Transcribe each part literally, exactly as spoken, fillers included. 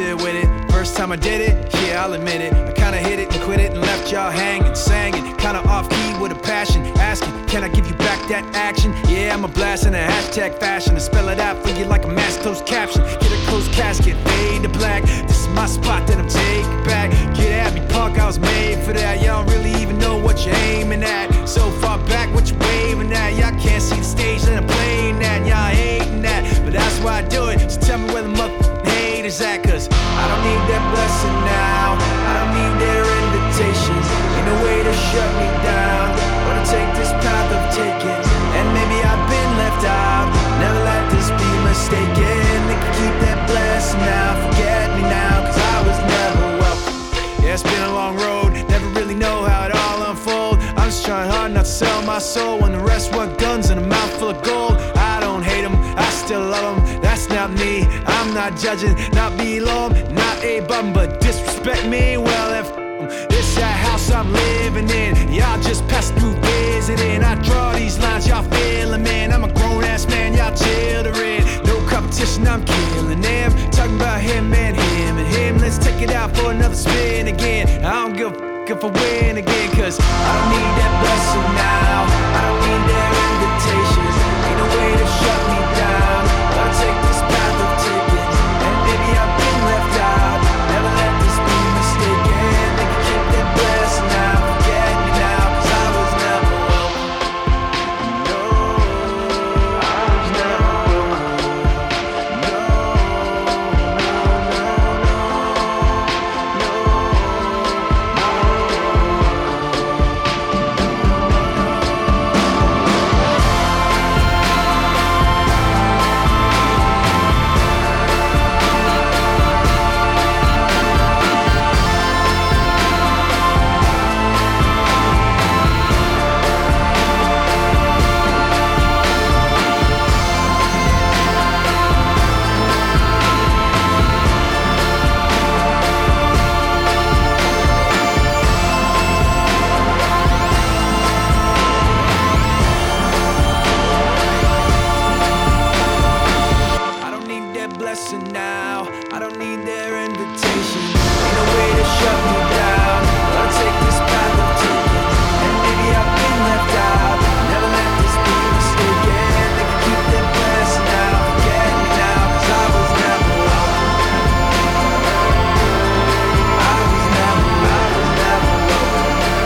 still with it. First time I did it, yeah, I'll admit it. I kinda hit it and quit it and left y'all hanging, singing. Kinda off key with a passion, asking, can I give you back that action? Yeah, I'm a blast in a hashtag fashion. I spell it out for you like a mass closed caption. Get a closed casket, fade to black. This is my spot that I'm taking back. Get at me, punk, I was made for that. Y'all don't really even know what you're aiming at. So far back, what you waving at? Y'all can't see the stage that I'm playing at. Y'all hating that, but that's why I do it. So tell me where the motherfucking hate is at, cause I don't need that blessing now. I don't need their invitations. Ain't no way to shut me down. Wanna take this path of taking, and maybe I've been left out. Never let this be mistaken. They can keep that blessing now. Forget me now, cause I was never welcome. Yeah, it's been a long road. Never really know how it all unfolds. I'm just trying hard not to sell my soul when the rest want guns and a mouthful of gold. I don't hate them, I still love them. That's not me, I'm not judging. Not below them, not a bum. But disrespect me, well if this that house I'm living in. Y'all just pass through visiting. I draw these lines, y'all feeling, man. I'm a grown ass man, y'all children. No competition, I'm killing them. Talking about him and him and him. Let's take it out for another spin again. I don't give a f*** if I win again. Cause I don't need that blessing now. I don't need their invitations. Ain't no way to shut me down. I'll take this path of taking, and maybe I've been left out. Never let this be mistaken. They can keep that blessing now. Forget me now, cause I was never welcome. No, I was never welcome. No, no, no, no, no, no, no,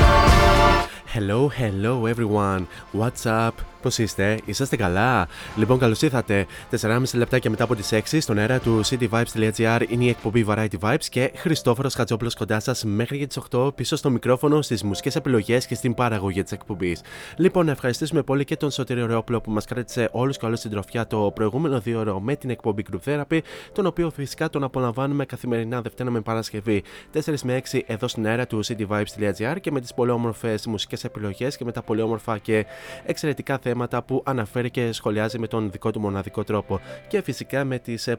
no. Hello, hello everyone. What's up? Πώς είστε, είσαστε καλά? Λοιπόν, καλώς ήρθατε. τεσσεράμισι λεπτάκια μετά από τις έξι στον αέρα του City Vibes dot gr είναι η εκπομπή Variety Vibes και Χριστόφορος Χατζόπλος κοντά σας μέχρι και τις οκτώ πίσω στο μικρόφωνο, στις μουσικές επιλογές και στην παραγωγή της εκπομπής. Λοιπόν, να ευχαριστήσουμε πολύ και τον Σωτήριο Ρεόπλο που μας κράτησε όλους και όλους την τροφιά το προηγούμενο δύο ώρο με την εκπομπή Group Therapy, τον οποίο φυσικά τον απολαμβάνουμε καθημερινά Δευτέρα με Παρασκευή τέσσερις με έξι εδώ στην αέρα του City Vibes dot gr και με τις πολύ όμορφες μουσικές επιλογές και με τα πολύ όμορφα και εξαιρετικά θέματα που αναφέρει και σχολιάζει με τον δικό του μοναδικό τρόπο και φυσικά με τις ε,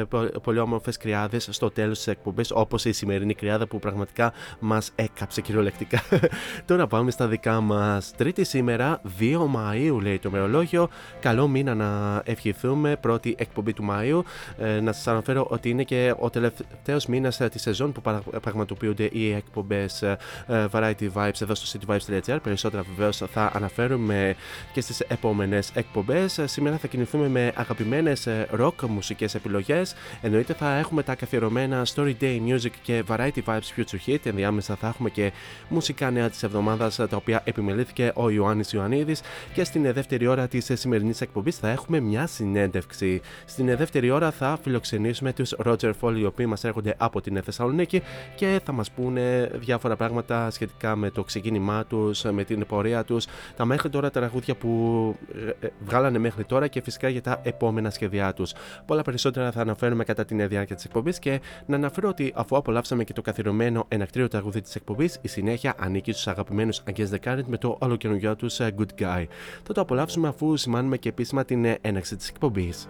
ε, πολύ όμορφες κρυάδες στο τέλος της εκπομπής, όπως η σημερινή κρυάδα που πραγματικά μας έκαψε κυριολεκτικά. Τώρα πάμε στα δικά μας. Τρίτη σήμερα, δύο Μαΐου λέει το ημερολόγιο. Καλό μήνα να ευχηθούμε, πρώτη εκπομπή του Μαΐου. Ε, να σας αναφέρω ότι είναι και ο τελευταίος μήνας της σεζόν που πραγματοποιούνται οι εκπομπές ε, Variety Vibes εδώ στο City Vibes dot gr. Περισσότερα βεβαίως θα αναφέρουμε και στις επόμενες εκπομπές. Σήμερα θα κινηθούμε με αγαπημένες rock μουσικές επιλογές. Εννοείται θα έχουμε τα καθιερωμένα Story Day Music και Variety Vibes Future Hit. Ενδιάμεσα θα έχουμε και μουσικά νέα της εβδομάδας, τα οποία επιμελήθηκε ο Ιωάννης Ιωαννίδης. Και στην δεύτερη ώρα της σημερινής εκπομπής θα έχουμε μια συνέντευξη. Στην δεύτερη ώρα θα φιλοξενήσουμε τους Rogerfall, οι οποίοι μας έρχονται από την Θεσσαλονίκη και θα μας πούνε διάφορα πράγματα σχετικά με το ξεκίνημά τους, με την πορεία τους, τα μέχρι τώρα τραγούδια που βγάλανε μέχρι τώρα και φυσικά για τα επόμενα σχέδιά τους. Πολλά περισσότερα θα αναφέρουμε κατά την διάρκεια της εκπομπής και να αναφέρω ότι αφού απολαύσαμε και το καθιερωμένο ενακτήριο τραγούδι της εκπομπής, η συνέχεια ανήκει στους αγαπημένους Αγγές Δεκάριτ με το ολοκαινούργιο τους Good Guy. Θα το απολαύσουμε αφού σημάνουμε και επίσημα την έναρξη της εκπομπής.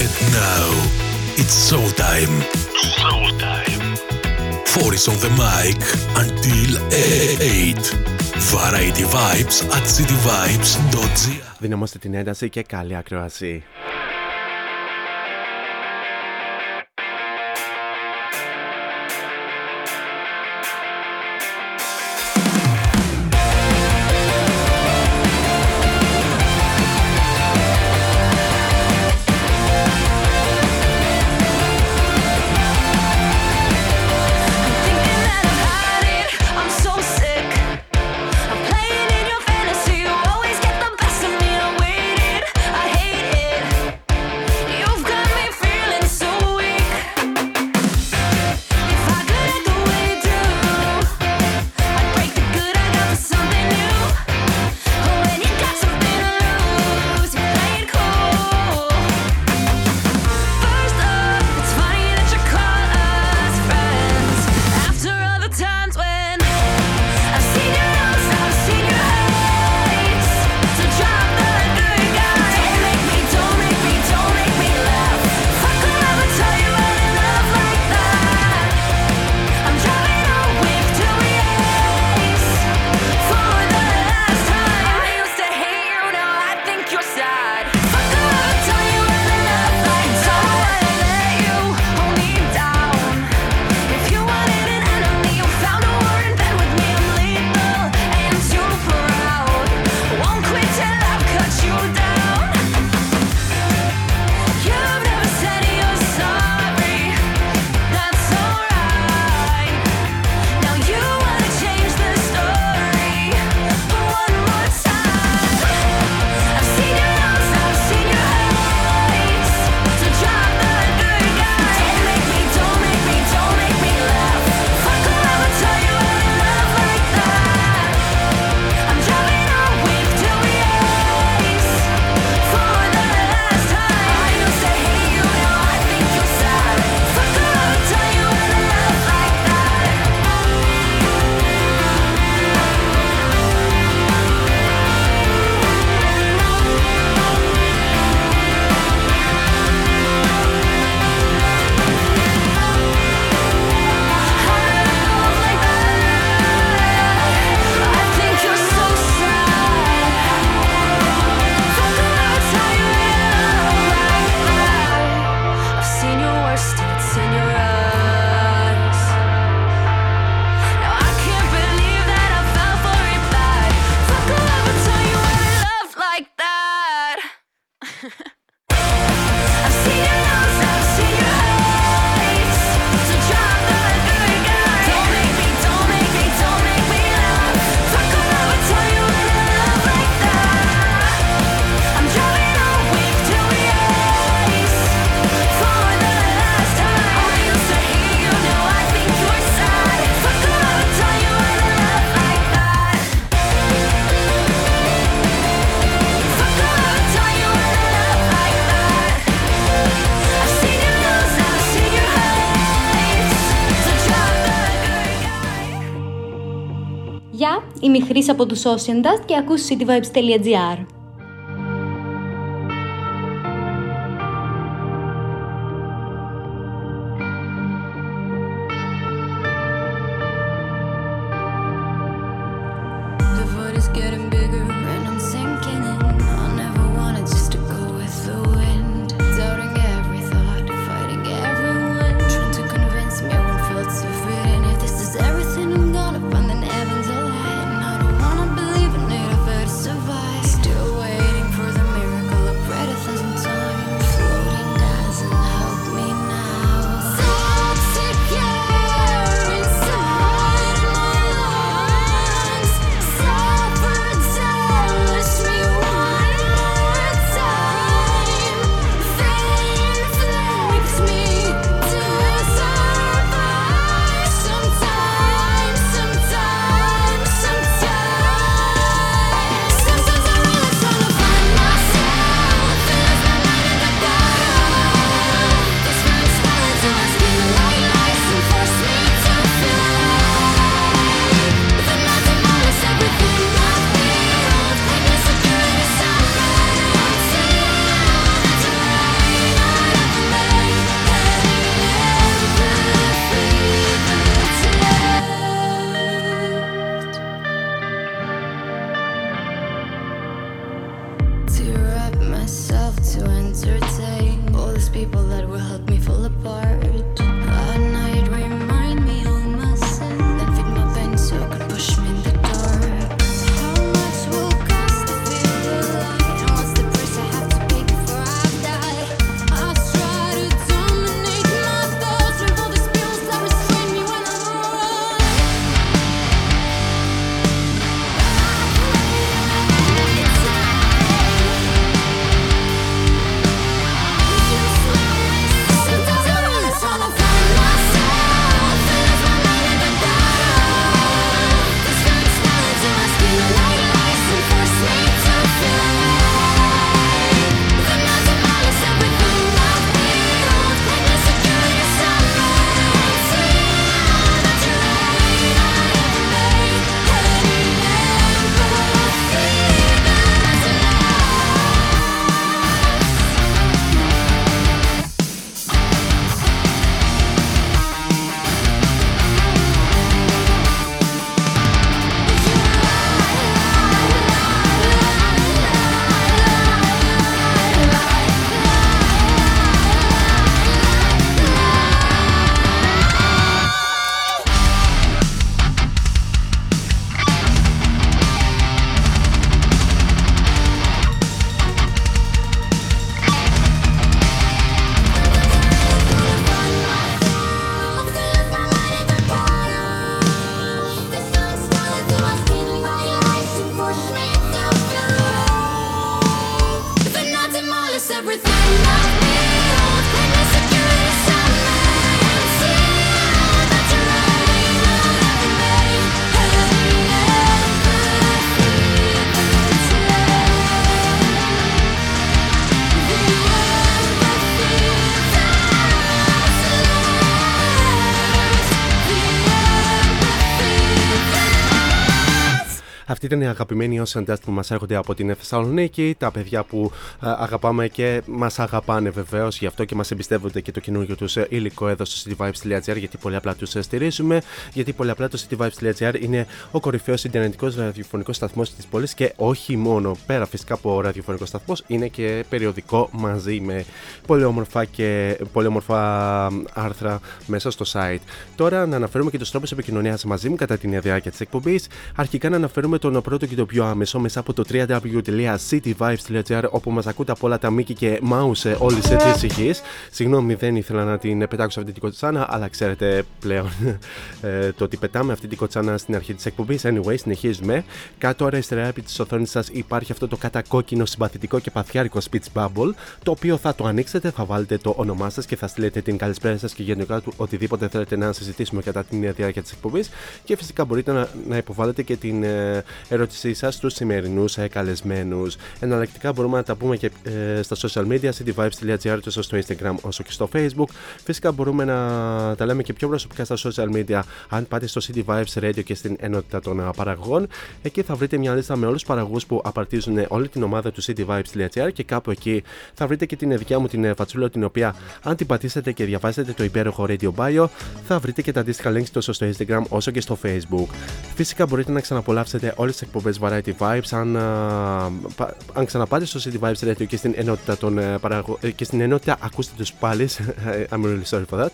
And now. It's showtime. Showtime. Four is on the mic until eight. Variety Vibes at cityvibes.gr. Δυναμώστε την ένταση και καλή ακρόαση. Είμαι η Χρύσα από τους Social Dust και ακούς cityvibes.gr. people that will help me fall apart. At night remind me all my sins, then feed my pain so you can push me in the dark. How much will cost to feel the light, and what's the price I have to pay before I die? I try to dominate my thoughts with all the spirits that restrain me when I'm alone. Αυτή ήταν η αγαπημένη Social Dust που μας έρχονται από την Θεσσαλονίκη, τα παιδιά που αγαπάμε και μας αγαπάνε βεβαίως, γι' αυτό και μας εμπιστεύονται και το καινούργιο τους υλικό εδώ στο cityvibes.gr, γιατί πολύ απλά τους στηρίζουμε, γιατί πολύ απλά το cityvibes.gr είναι ο κορυφαίος ιντερνετικός ραδιοφωνικός σταθμός της πόλης και όχι μόνο, πέρα φυσικά από ραδιοφωνικό σταθμό, είναι και περιοδικό μαζί με πολύ όμορφα, και, πολύ όμορφα άρθρα μέσα στο site. Τώρα να αναφέρουμε και τους τρόπους επικοινωνίας μαζί μου κατά την διάρκεια της εκπομπής. Αρχικά να αναφέρουμε τον πρώτο και το πιο άμεσο μέσα από το double-u double-u double-u τελεία cityvibes τελεία gr, όπου μας ακούτε από όλα τα μίκη και mouse όλη τη ηχή. Συγγνώμη, δεν ήθελα να την πετάξω αυτή την κοτσάνα, αλλά ξέρετε πλέον το ότι πετάμε αυτή την κοτσάνα στην αρχή της εκπομπής. Anyway, συνεχίζουμε. Κάτω αριστερά επί της οθόνης σας υπάρχει αυτό το κατακόκκινο συμπαθητικό και παθιάρικο speech bubble, το οποίο θα το ανοίξετε, θα βάλετε το όνομά σας και θα στείλετε την καλησπέρα σας και γενικά οτιδήποτε θέλετε να συζητήσουμε κατά τη διάρκεια της εκπομπής. Και φυσικά μπορείτε να, να υποβάλλετε και την ερώτησή σας στους σημερινούς καλεσμένους. Εναλλακτικά μπορούμε να τα πούμε και ε, στα social media, cityvibes.gr, τόσο στο Instagram όσο και στο Facebook. Φυσικά μπορούμε να τα λέμε και πιο προσωπικά στα social media. Αν πάτε στο CityVibes Radio και στην ενότητα των παραγωγών, εκεί θα βρείτε μια λίστα με όλους τους παραγωγούς που απαρτίζουν όλη την ομάδα του cityvibes.gr και κάπου εκεί θα βρείτε και την δικιά μου την φατσούλα, την οποία αν την πατήσετε και διαβάσετε το υπέροχο Radio Bio, θα βρείτε και τα αντίστοιχα links τόσο στο Instagram όσο και στο Facebook. Φυσικά μπορείτε να ξαναπολαύσετε όλες τις εκπομπές Variety Vibes αν, α, αν ξαναπάτε στο CityVibes Radio και στην ενότητα, των, παραγω... και στην ενότητα ακούστε τους πάλι. I'm really sorry for that.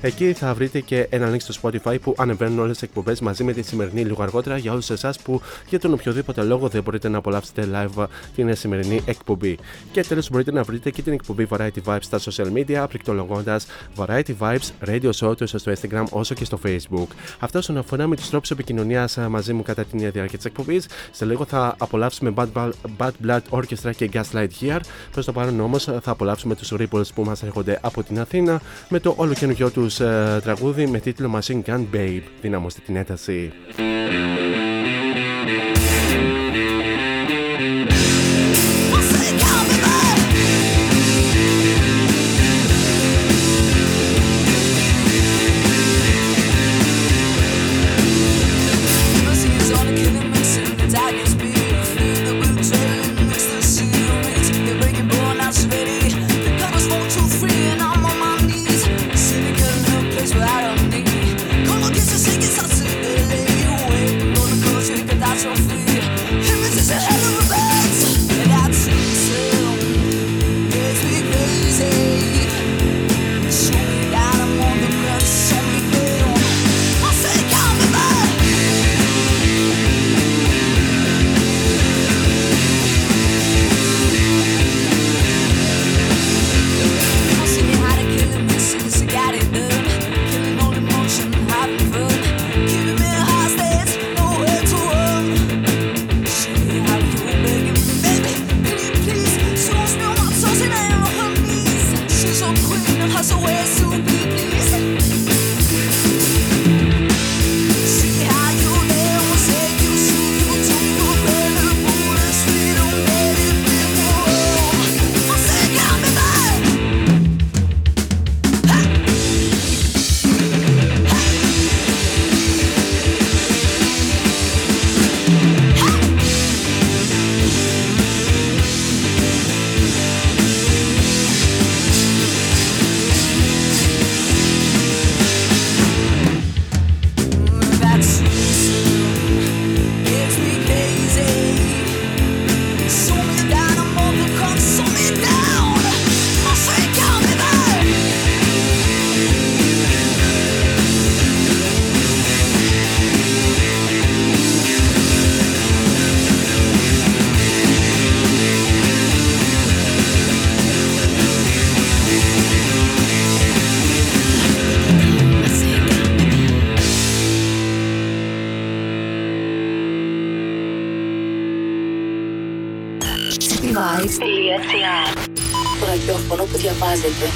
Εκεί θα βρείτε και ένα link στο Spotify που ανεβαίνουν όλες τις εκπομπές μαζί με τη σημερινή λίγο αργότερα, για όλους εσάς που για τον οποιοδήποτε λόγο δεν μπορείτε να απολαύσετε live την σημερινή εκπομπή. Και τέλος μπορείτε να βρείτε και την εκπομπή Variety Vibes στα social media, πληκτρολογώντας Variety Vibes Radio Show τόσο στο Instagram όσο και στο Facebook. Αυτά όσον αφορά με τους τρόπους επικοινωνίας μαζί μου κατά την διάρκεια της εκπομπής. Σε λίγο θα απολαύσουμε Bad, Bad Blood Orchestra και Gaslight Here. Προς το παρόν όμως θα απολαύσουμε τους Ripples που μας έρχονται από την Αθήνα με το όλο καινούργιο τους ε, τραγούδι με τίτλο Machine Gun Babe. Δυναμώστε την ένταση. Without a need, come on, get your shake, it's such a silly way. Cityvibes.gr. Το ραδιόφωνο που διαβάζετε.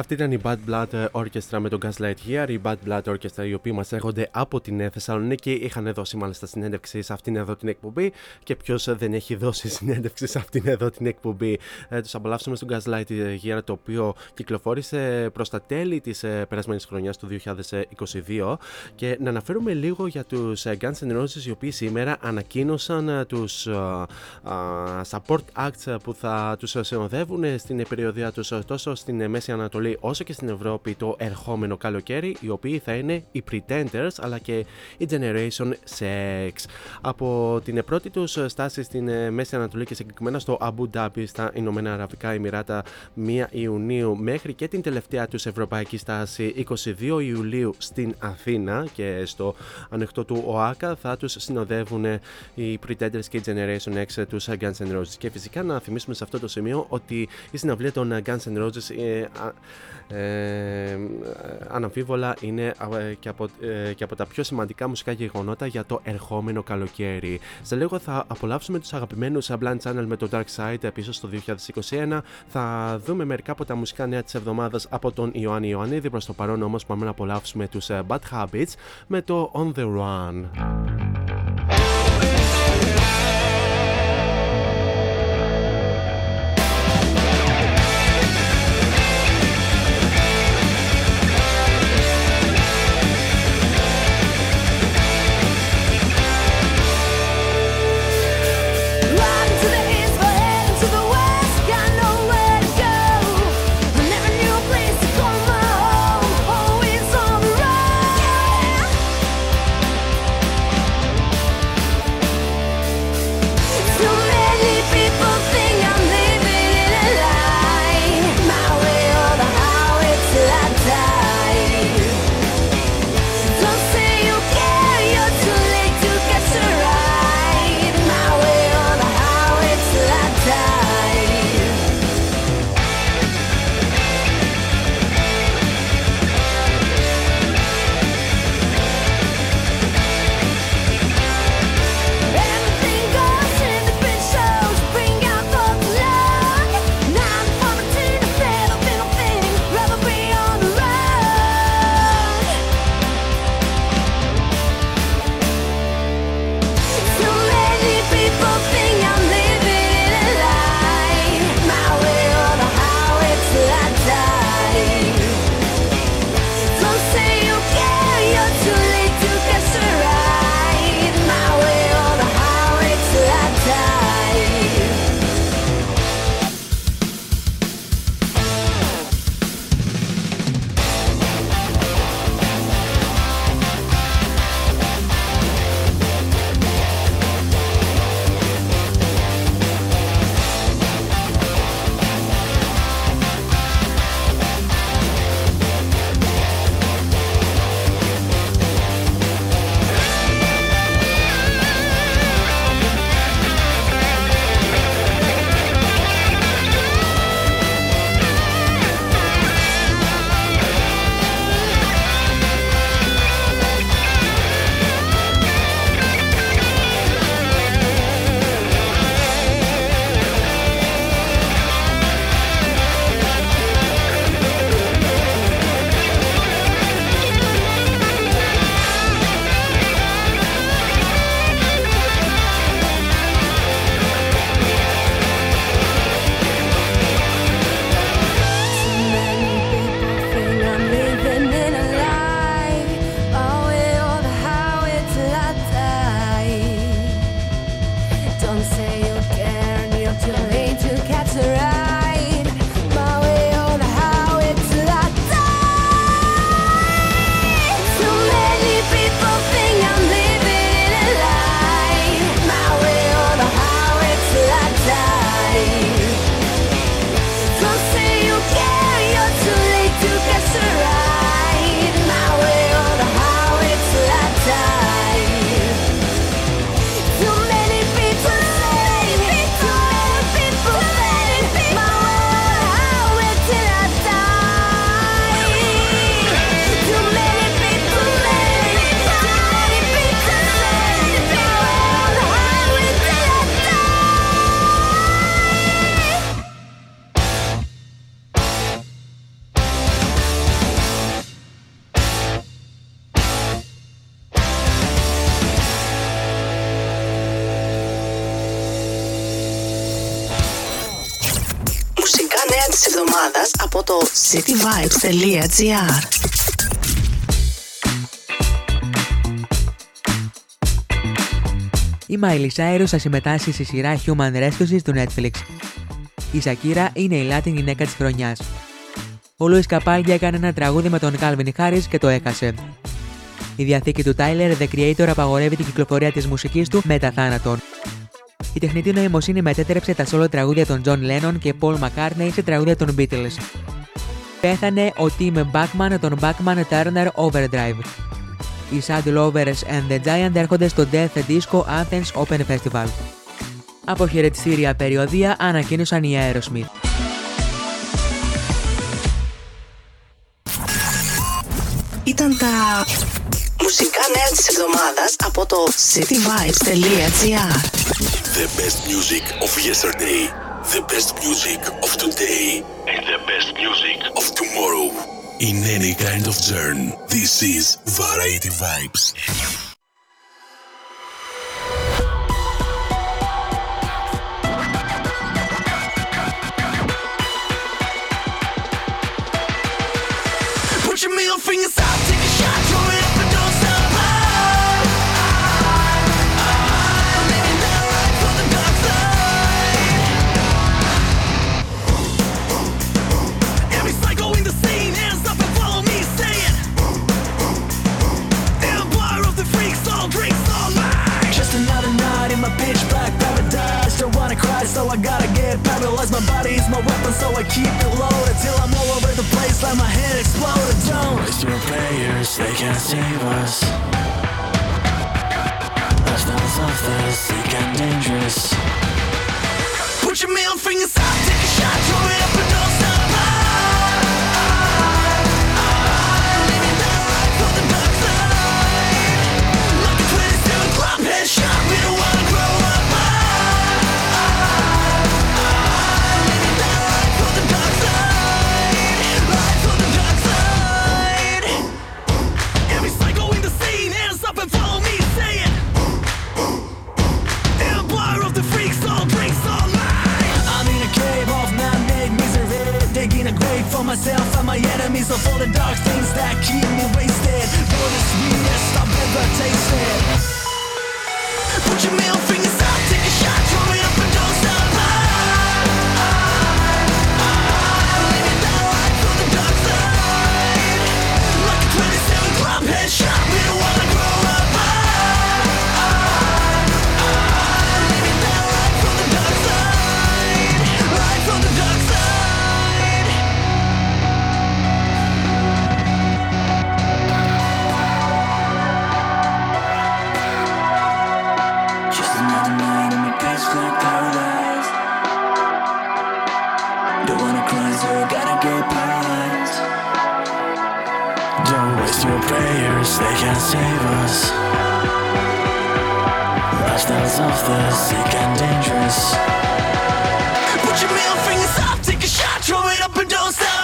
Αυτή ήταν η Bad Blood Orchestra με τον Gaslight Here, η Bad Blood Orchestra οι οποίοι μας έρχονται από την Θεσσαλονίκη, είχαν δώσει μάλιστα συνέντευξη σε αυτήν εδώ την εκπομπή και ποιος δεν έχει δώσει συνέντευξη σε αυτήν εδώ την εκπομπή. Ε, τους απολαύσαμε στον Gaslight Here, το οποίο κυκλοφόρησε προς τα τέλη της περασμένης χρονιάς του δύο χιλιάδες είκοσι δύο, και να αναφέρουμε λίγο για τους Guns N' Roses οι οποίοι σήμερα ανακοίνωσαν τους uh, uh, support acts που θα τους συνοδεύουν στην περιοδεία τους τόσο στην Μέση Ανατολή όσο και στην Ευρώπη το ερχόμενο καλοκαίρι, οι οποίοι θα είναι οι Pretenders αλλά και η Generation έξι. Από την πρώτη τους στάση στην Μέση Ανατολή και συγκεκριμένα στο Αμπού Ντάμπι στα Ηνωμένα Αραβικά Εμιράτα πρώτη Ιουνίου μέχρι και την τελευταία τους ευρωπαϊκή στάση είκοσι δύο Ιουλίου στην Αθήνα και στο ανοιχτό του ΟΑΚΑ, θα τους συνοδεύουν οι Pretenders και η Generation έξι, τους Guns N' Roses. Και φυσικά να θυμίσουμε σε αυτό το σημείο ότι η συναυλία των Guns N' Roses ε, ε, ε, αναμφίβολα είναι ε, και, από, ε, και από τα πιο σημαντικά μουσικά γεγονότα για το ερχόμενο καλοκαίρι. Σε λίγο θα απολαύσουμε τους αγαπημένους Ablant Channel με το Dark Side πίσω στο δύο χιλιάδες είκοσι ένα. Θα δούμε μερικά από τα μουσικά νέα της εβδομάδας από τον Ιωάννη Ιωαννίδη. Προς το παρόν όμως πάμε να απολαύσουμε τους Bad Habits με το On The Run. της εβδομάδας από το cityvibes.gr. Η Miley Cyrus θα συμμετάσχει στη σειρά Human Rescue του Netflix. Η Shakira είναι η Latin γυναίκα της χρονιάς. Ο Louis Capaldi έκανε ένα τραγούδι με τον Calvin Harris και το έχασε. Η διαθήκη του Tyler, The Creator, απαγορεύει την κυκλοφορία της μουσικής του μετά θάνατον. Η τεχνητή νοημοσύνη μετέτρεψε τα solo τραγούδια των John Lennon και Paul McCartney σε τραγούδια των Beatles. Πέθανε ο Τίμε Μπάκμαν των Μπάκμαν Turner Overdrive. Οι Saddle Lovers and The Giant έρχονται στο Death Disco Athens Open Festival. Από χαιρετιστήρια περιοδεία ανακοίνωσαν οι Aerosmith. Ήταν τα μουσικά νέα της εβδομάδας από το cityvibes.gr. The best music of yesterday, the best music of today, and the best music of tomorrow. In any kind of genre, this is Variety Vibes. Put your middle fingers up, take a shot, throw it up and don't stop. Pitch black paradise, don't wanna cry, so I gotta get paralyzed. My body is my weapon, so I keep it loaded till I'm all over the place, let my head explode. Don't waste your prayers, they can't save us. There's tons of this, sick and dangerous. Put your middle fingers up, take a shot, throw it up and don't stop. Living the life of the dark side, like a twenty-seven club headshot. We don't wanna grow up. Living the life of the dark side, life of the dark side. Every psycho in the scene, hands up and follow me, say it. Empire of the freaks, all drinks, all mine. I'm in a cave of man-made misery, digging a grave for myself and my enemies of all the dark things that keep me wasted. For the sweetest I've ever tasted. Put your middle fingers up, take a shot, throw it up and don't stop. Living the life of the dark side, like a twenty-seven club headshot. We don't wanna grow up. Living the life of the dark side, life of the dark prayers, they can't save us. Lifestyles of the sick and dangerous. Put your middle fingers up, take a shot, throw it up and don't stop.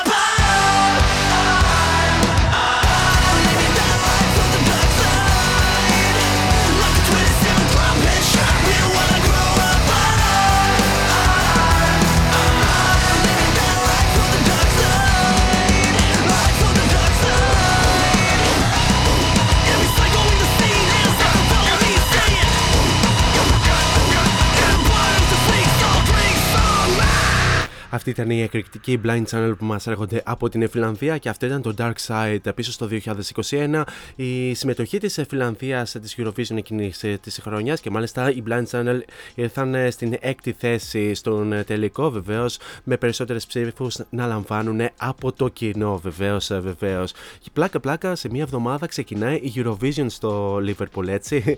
Αυτή ήταν η εκρηκτική Blind Channel που μας έρχονται από την Φιλανδία και αυτό ήταν το Dark Side πίσω στο δύο χιλιάδες είκοσι ένα. Η συμμετοχή της Φιλανδίας της Eurovision εκείνης της χρονιάς και μάλιστα η Blind Channel ήρθαν στην έκτη θέση στον τελικό, βεβαίως με περισσότερες ψήφους να λαμβάνουν από το κοινό, βεβαίως, βεβαίως. Και πλάκα πλάκα σε μία εβδομάδα ξεκινάει η Eurovision στο Liverpool, έτσι.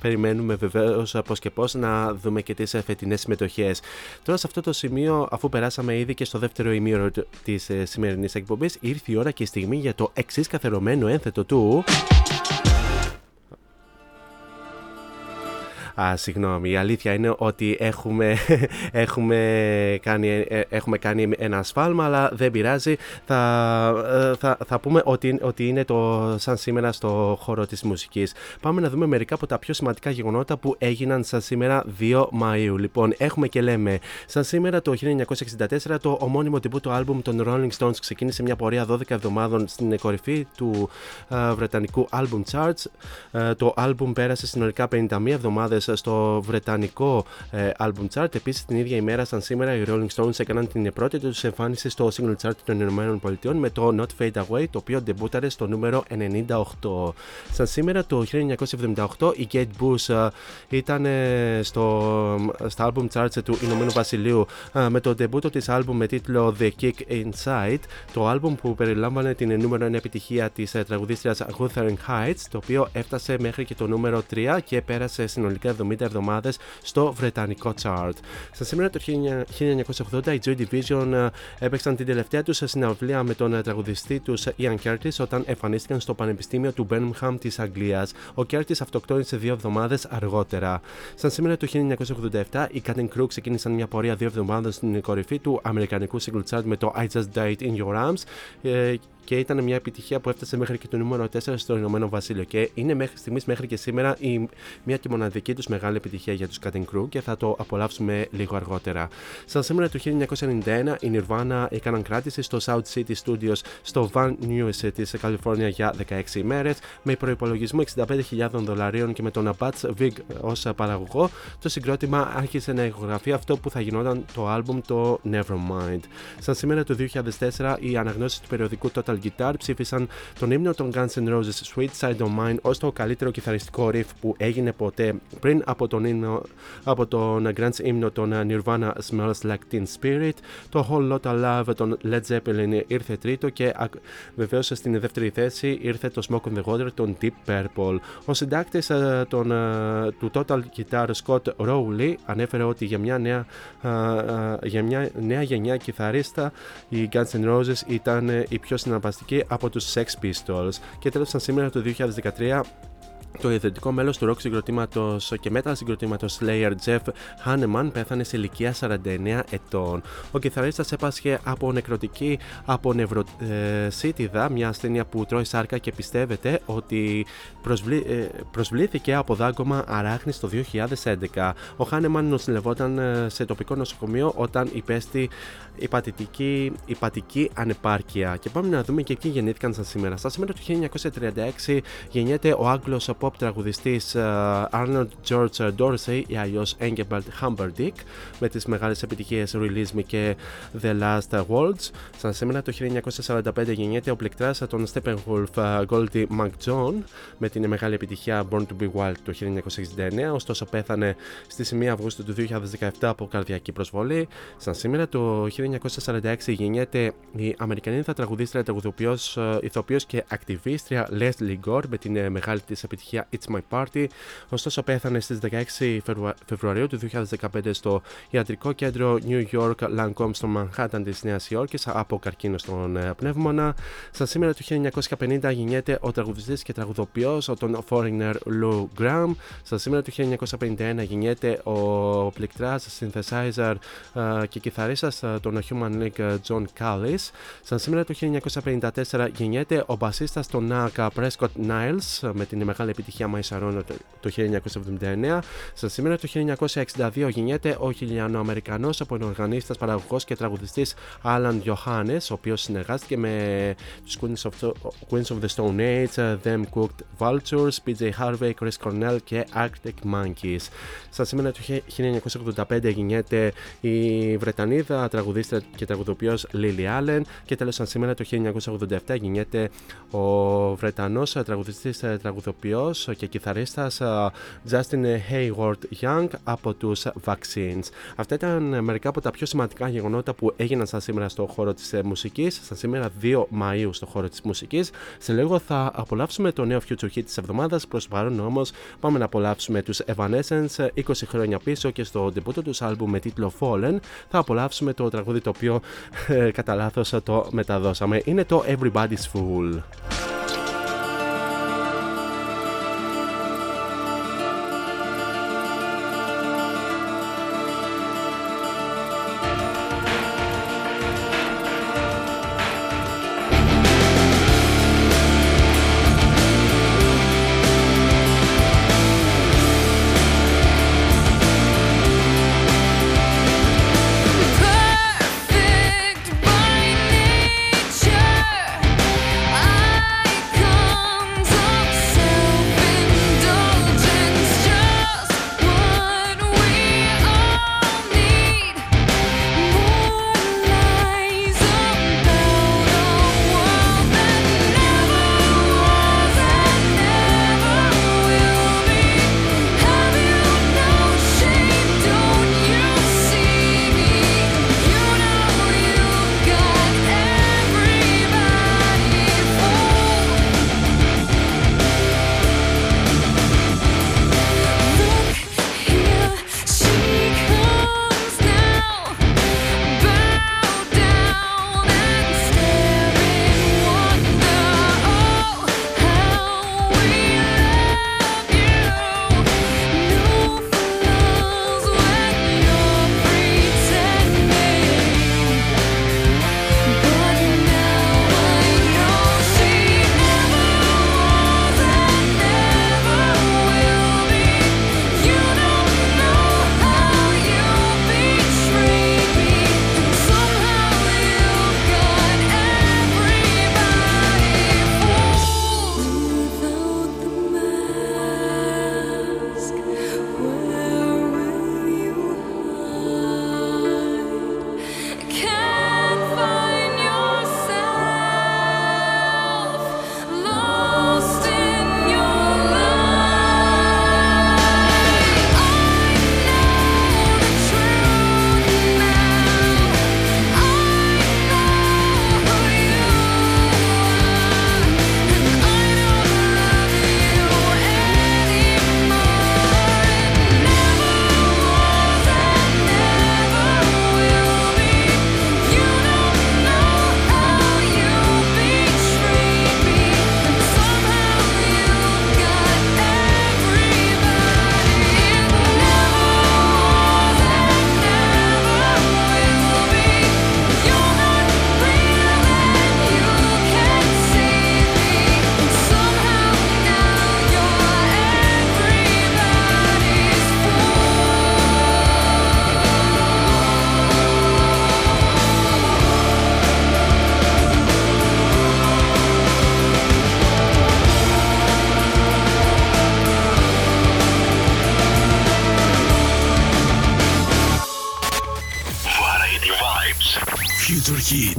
Περιμένουμε βεβαίως πώς και πώς να δούμε και τις φετινές συμμετοχές. Τώρα σε αυτό το σημείο, αφού περάσαμε ήδη και στο δεύτερο ημίωρο της ε, σημερινής εκπομπής, ήρθε η ώρα και η στιγμή για το εξής καθερωμένο ένθετο του Α, συγγνώμη, η αλήθεια είναι ότι έχουμε, έχουμε, κάνει, έχουμε κάνει ένα σφάλμα, αλλά δεν πειράζει. Θα, θα, θα πούμε ότι, ότι είναι το σαν σήμερα στο χώρο της μουσικής. Πάμε να δούμε μερικά από τα πιο σημαντικά γεγονότα που έγιναν σαν σήμερα δύο Μαΐου. Λοιπόν, έχουμε και λέμε, σαν σήμερα το χίλια εννιακόσια εξήντα τέσσερα το ομώνυμο ντεμπούτο άλμπουμ των Rolling Stones ξεκίνησε μια πορεία δώδεκα εβδομάδων στην κορυφή του uh, βρετανικού album charts. Uh, το album πέρασε συνολικά πενήντα μία εβδομάδες στο βρετανικό uh, album chart. Επίσης την ίδια ημέρα σαν σήμερα οι Rolling Stones έκαναν την πρώτη τους εμφάνιση στο single chart των ΗΠΑ με το Not Fade Away, το οποίο ντεμπούταρε στο νούμερο ενενήντα οκτώ. Σαν σήμερα το χίλια εννιακόσια εβδομήντα οκτώ οι Kate Bush uh, ήταν uh, στο, στα album charts του Ηνωμένου Βασιλείου uh, με το ντεμπούτο της album με τίτλο The Kick Inside, το album που περιλάμβανε την νούμερο ένα επιτυχία της uh, τραγουδίστριας Wuthering Heights, το οποίο έφτασε μέχρι και το νούμερο τρία και πέρασε συνολικά εβδομήντα εβδομάδες στο βρετανικό chart. Σαν σήμερα το χίλια εννιακόσια ογδόντα οι Joy Division uh, έπαιξαν την τελευταία τους συναυλία με τον uh, τραγουδιστή τους Ian Curtis όταν εμφανίστηκαν στο Πανεπιστήμιο του Birmingham της Αγγλίας. Ο Curtis αυτοκτόνησε δύο εβδομάδες αργότερα. Σαν σήμερα το χίλια εννιακόσια ογδόντα επτά οι Cat and Crew ξεκίνησαν μια πορεία δύο εβδομάδες στην κορυφή του αμερικανικού single chart με το I Just Died in Your Arms ε, και ήταν μια επιτυχία που έφτασε μέχρι και το νούμερο τέσσερα στο Ηνωμένο Βασίλειο και είναι μέχρι στιγμής μέχρι και σήμερα η μια και μοναδική τους μεγάλη επιτυχία για τους Cat and Crew και θα το απολαύσουμε λίγο αργότερα. Σαν σήμερα το χίλια εννιακόσια ενενήντα ένα η Nirvana έκαναν κράτηση στο South City Studios στο Van Nuys της Καλιφόρνια για δεκαέξι ημέρες με προϋπολογισμό εξήντα πέντε χιλιάδες δολαρίων και με τον Abats Vig ως παραγωγό. Το συγκρότημα άρχισε να ηχογραφεί αυτό που θα γινόταν το άλμπουμ το Nevermind. Σαν σήμερα το δύο χιλιάδες τέσσερα οι αναγνώσεις του περιοδικού Total Guitar ψήφισαν τον ύμνο των Guns N' Roses Sweet Side of Mine ως το καλύτερο κιθαριστικό riff που έγινε ποτέ, πριν από τον, ύμνο, από τον Grand ύμνο των Nirvana Smells Like Teen Spirit. Το Whole Lotta Love των Led Zeppelin ήρθε τρίτο και βεβαίως στην δεύτερη θέση ήρθε το Smoke on the Water των Deep Purple. Ο συντάκτης uh, των, uh, του Total Guitar Scott Rowley ανέφερε ότι για μια νέα, uh, uh, για μια νέα γενιά κιθαρίστα οι Guns N' Roses ήταν uh, οι πιο συναρπαστικοί από τους Sex Pistols. Και τέλος σαν σήμερα το δύο χιλιάδες δεκατρία το ιδρυτικό μέλος του rock συγκροτήματος και metal συγκροτήματος Slayer Jeff Hanneman πέθανε σε ηλικία σαράντα εννέα ετών. Ο κιθαρίστας έπασχε από νεκροτική απονευροσίτιδα, μια ασθένεια που τρώει σάρκα και πιστεύεται ότι προσβλή, προσβλήθηκε από δάγκωμα αράχνης το δύο χιλιάδες έντεκα. Ο Hanneman νοσηλευόταν σε τοπικό νοσοκομείο όταν υπέστη υπατητική, υπατική ανεπάρκεια. Και πάμε να δούμε και εκεί γεννήθηκαν σαν σήμερα. Σαν σήμερα το χίλια εννιακόσια τριάντα έξι γεννιέται ο Άγγλος ο pop τραγουδιστής uh, Arnold George Dorsey ή αλλιώς Engelbert Humperdinck με τις μεγάλες επιτυχίες Release Me και The Last Waltz. Σαν σήμερα το χίλια εννιακόσια σαράντα πέντε γεννιέται ο πληκτράς των Steppenwolf uh, Goldie McJohn με την μεγάλη επιτυχία Born to be Wild το χίλια εννιακόσια εξήντα εννέα, ωστόσο πέθανε στις πρώτη Αυγούστου του δύο χιλιάδες δεκαεπτά από καρδιακή προσβολή. Σαν σήμερα το χίλια εννιακόσια σαράντα έξι γεννιέται η Αμερικανίδα τραγουδίστρια, τραγουδοποιός, ηθοποιός και ακτιβίστρια Leslie Gore με την uh, μεγάλη της επιτυχία It's My Party, ωστόσο πέθανε στις δεκαέξι Φεβρουαρίου του δύο χιλιάδες δεκαπέντε στο ιατρικό κέντρο New York Lancome στο Manhattan της Νέας Υόρκης από καρκίνο στον πνεύμονα. Σαν σήμερα το χίλια εννιακόσια πενήντα γεννιέται ο τραγουδιστής και τραγουδοποιός τον Foreigner Lou Gramm. Σαν σήμερα το χίλια εννιακόσια πενήντα ένα γεννιέται ο πληκτράς, synthesizer και κιθαρίστας τον Human League John Callis. Σαν σήμερα το χίλια εννιακόσια πενήντα τέσσερα γεννιέται ο μπασίστας των N A C A Prescott Niles με την μεγάλη επιτυχία My Sharon το χίλια εννιακόσια εβδομήντα εννέα. Σαν σήμερα το χίλια εννιακόσια εξήντα δύο γεννιέται ο χιλιανοαμερικανός απονοργανίστας, παραγωγός και τραγουδιστής Alan Johannes, ο οποίος συνεργάστηκε με τους Queens of, Queens of the Stone Age, Them Cooked Vultures, πι τζέι Harvey, Chris Cornell και Arctic Monkeys. Σαν σήμερα το χίλια εννιακόσια ογδόντα πέντε γεννιέται η Βρετανίδα τραγουδίστρια και τραγουδοποιός Lily Allen και τέλος σαν σήμερα το χίλια εννιακόσια ογδόντα επτά γεννιέται ο Βρετανός τραγουδιστής, τραγουδοποιός και κιθαρίστας Justin Hayward Young από τους Vaccines. Αυτά ήταν μερικά από τα πιο σημαντικά γεγονότα που έγιναν σαν σήμερα στο χώρο της μουσικής, σαν σήμερα δύο Μαΐου στο χώρο της μουσικής. Σε λίγο θα απολαύσουμε το νέο Future Hit της εβδομάδας, προς παρόν όμως πάμε να απολαύσουμε τους Evanescence είκοσι χρόνια πίσω και στο ντεμπούτο τους άλμπουμ με τίτλο Fallen θα απολαύσουμε το τραγούδι το οποίο κατά λάθος το μεταδώσαμε. Είναι το Everybody's Fool. Hit.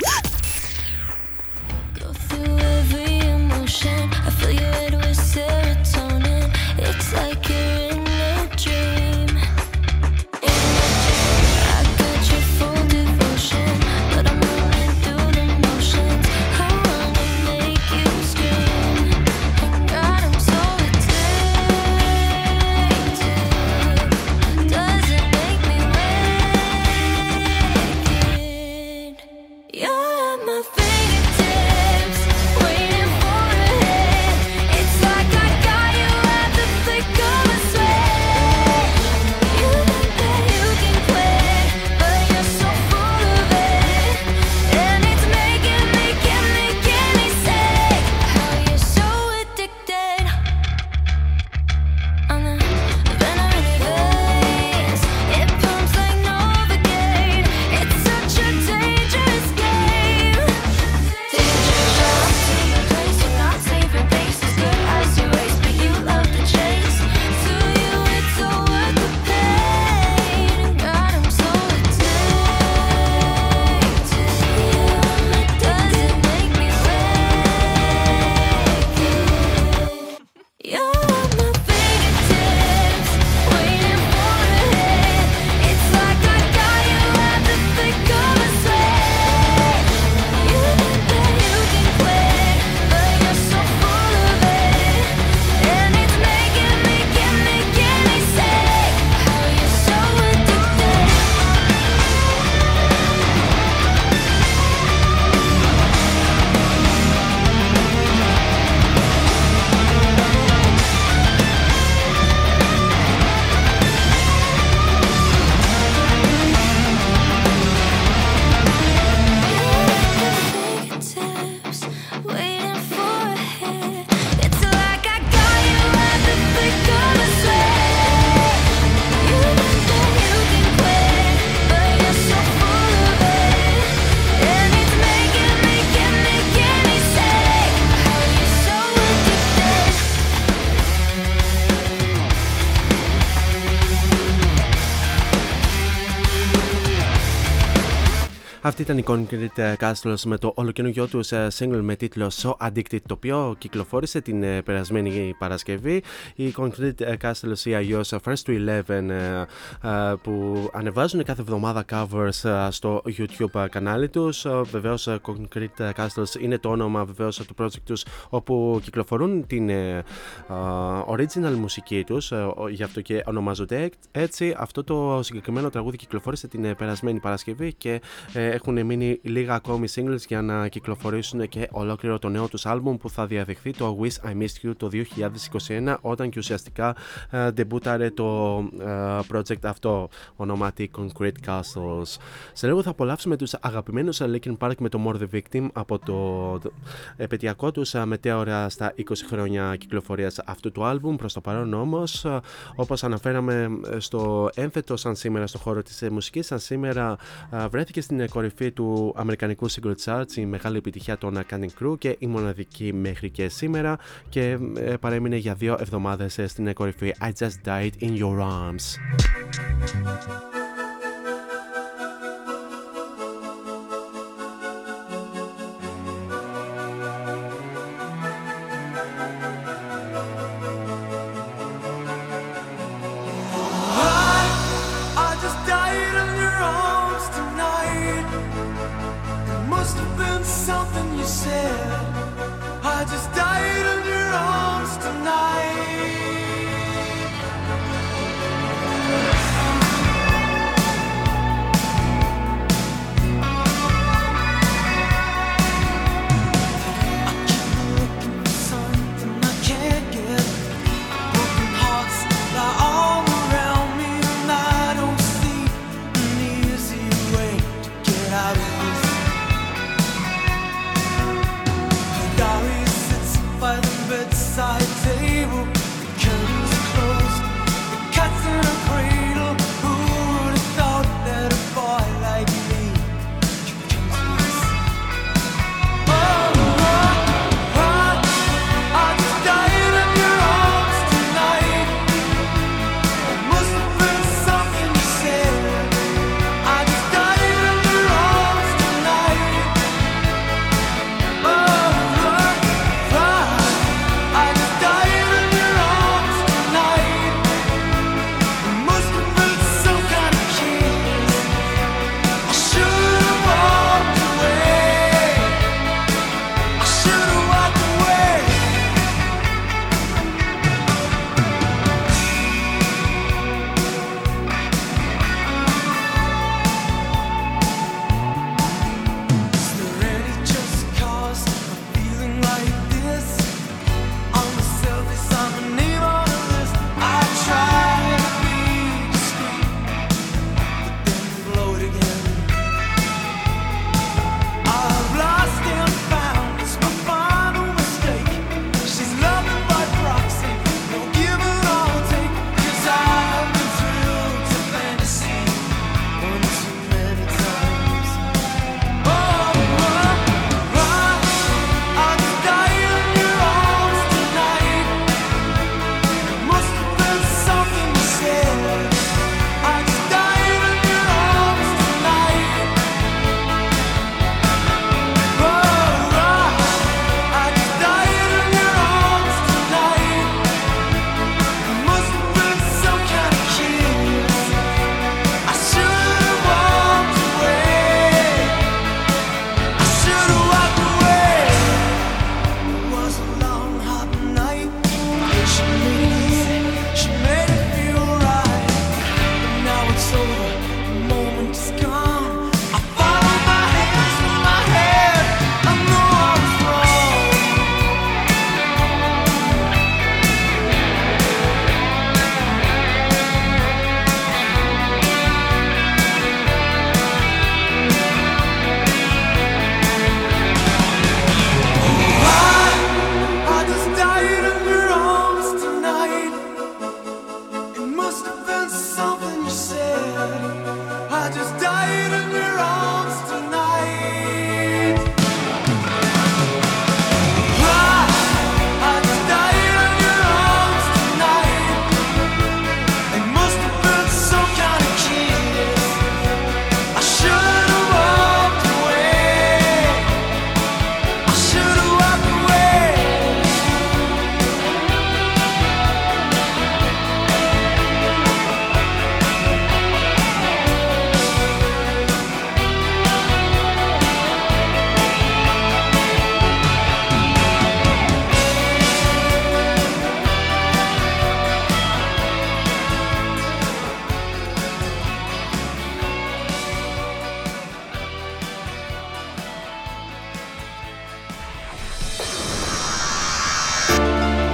Αυτή ήταν η Concrete Castles με το ολοκαινούργιο τους single με τίτλο So Addicted, το οποίο κυκλοφόρησε την περασμένη Παρασκευή. Η Concrete Castles ή αλλιώς First to έντεκα που ανεβάζουν κάθε εβδομάδα covers στο YouTube κανάλι τους. Βεβαίως Concrete Castles είναι το όνομα βεβαίως του project τους, όπου κυκλοφορούν την original μουσική τους, γι' αυτό και ονομάζονται έτσι. Αυτό το συγκεκριμένο τραγούδι κυκλοφόρησε την περασμένη Παρασκευή και έχουν μείνει λίγα ακόμη singles για να κυκλοφορήσουν και ολόκληρο το νέο τους άλμπουμ που θα διαδεχθεί το Wish I Missed You το δύο χιλιάδες είκοσι ένα, όταν και ουσιαστικά ε, ντεμπούταρε το ε, project αυτό, ονομάτι Concrete Castles. Σε λίγο θα απολαύσουμε τους αγαπημένους Linkin Park με το More The Victim από το επαιτειακό τους μετέωρα στα είκοσι χρόνια κυκλοφορίας αυτού του άλμπουμ. Προς το παρόν όμως, όπως αναφέραμε στο έμφετο σαν σήμερα στο χώρο της μουσικής, σαν σήμερα βρέθηκε στην κορυφή του αμερικανικού single charts η μεγάλη επιτυχία των Counting Crow και η μοναδική μέχρι και σήμερα, και παρέμεινε για δύο εβδομάδες στην κορυφή. I Just Died In Your Arms. I just died in your arms tonight. I keep looking for something I can't get. Broken hearts lie all around me, and I don't see an easy way to get out of this. Sorry, it's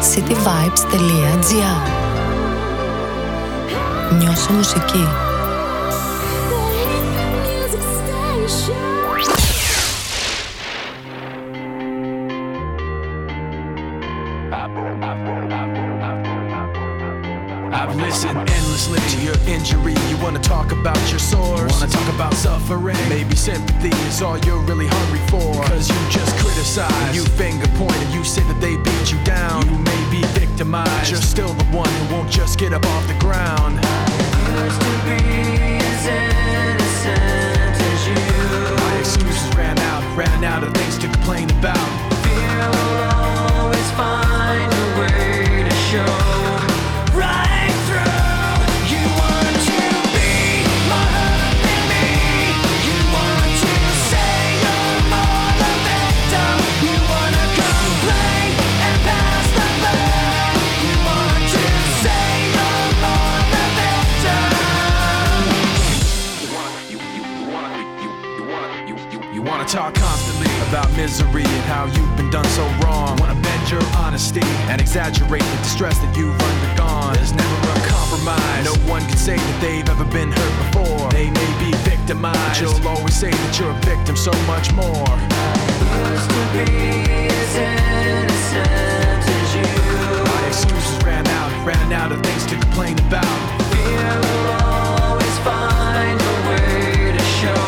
city vibes dot g r. Νιώσε μουσική. I've listened endlessly to your injury. You wanna talk about your sores, you wanna talk about suffering. Maybe sympathy is all you're really hungry for. Cause you just criticize, you finger point, and you say that they beat you down. You may be victimized, you're still the one who won't just get up off the ground. Used to be as innocent as you. My excuses ran out, ran out of things to complain about. Fear will always find a way to show. Talk constantly about misery and how you've been done so wrong. Wanna bend your honesty and exaggerate the distress that you've undergone. There's never a compromise. No one can say that they've ever been hurt before. They may be victimized, but you'll always say that you're a victim so much more. Used to be as innocent as you. My excuses ran out, ran out of things to complain about. Fear will always find a way to show.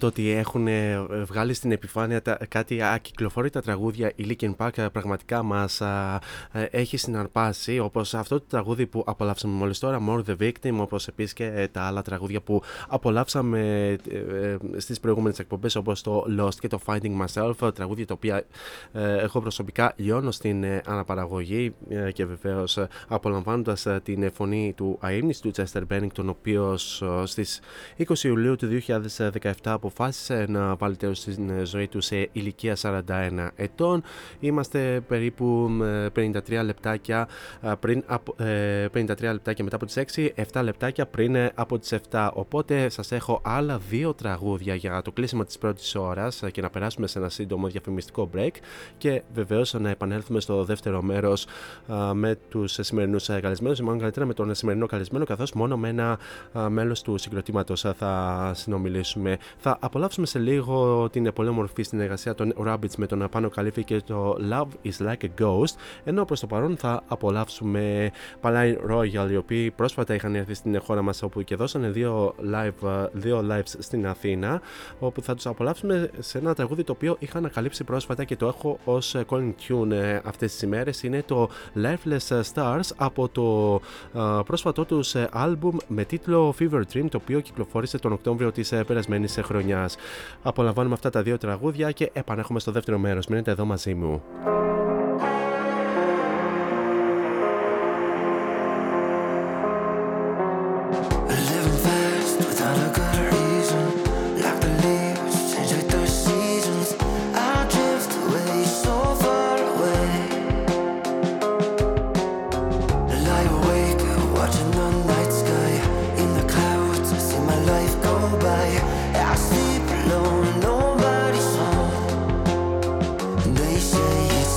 Το ότι έχουν βγάλει στην επιφάνεια τα, κάτι ακυκλοφόρητα τραγούδια η Linkin Park πραγματικά μας α, έχει συναρπάσει, όπως αυτό το τραγούδι που απολαύσαμε μόλις τώρα, More the Victim, όπως επίσης και τα άλλα τραγούδια που απολαύσαμε ε, ε, στις προηγούμενες εκπομπές, όπως το Lost και το Finding Myself, τραγούδια τα οποία ε, εγώ προσωπικά λιώνω στην ε, αναπαραγωγή ε, και βεβαίως ε, απολαμβάνοντας ε, την φωνή του αείμνηστου του Τσέστερ Μπένιγκτον, ο οποίος ε, στις είκοσι Ιουλίου του δύο χιλιάδες δεκαεπτά αποφάσισε να βάλει τέλος στην ζωή του σε ηλικία σαράντα ένα ετών. Είμαστε περίπου πενήντα τρία λεπτάκια, πριν από, πενήντα τρία λεπτάκια μετά από τις έξι, επτά λεπτάκια πριν από τις επτά. Οπότε σας έχω άλλα δύο τραγούδια για το κλείσιμο της πρώτης ώρας και να περάσουμε σε ένα σύντομο διαφημιστικό break και βεβαίως να επανέλθουμε στο δεύτερο μέρος με τους σημερινούς καλεσμένους, ή μάλλον καλύτερα με τον σημερινό καλεσμένο, καθώς μόνο με ένα μέλος του συγκροτήματος θα συνομιλήσουμε. Θα απολαύσουμε σε λίγο την πολύ όμορφη συνεργασία των Rabbits με τον Απάνω Καλύφη και το Love is like a Ghost, ενώ προς το παρόν θα απολαύσουμε Palais Royal, οι οποίοι πρόσφατα είχαν έρθει στην χώρα μας, όπου και δώσανε δύο, live, δύο lives στην Αθήνα, όπου θα τους απολαύσουμε σε ένα τραγούδι το οποίο είχα ανακαλύψει πρόσφατα και το έχω ως calling tune αυτές τις ημέρες. Είναι το Lifeless Stars από το πρόσφατό τους άλμπουμ με τίτλο Fever Dream, το οποίο κυκλοφόρησε τον Οκτώβριο της περασμένης χρονιάς. Απολαμβάνουμε αυτά τα δύο τραγούδια και επανέρχομαι στο δεύτερο μέρος. Μείνετε εδώ μαζί μου. They say it's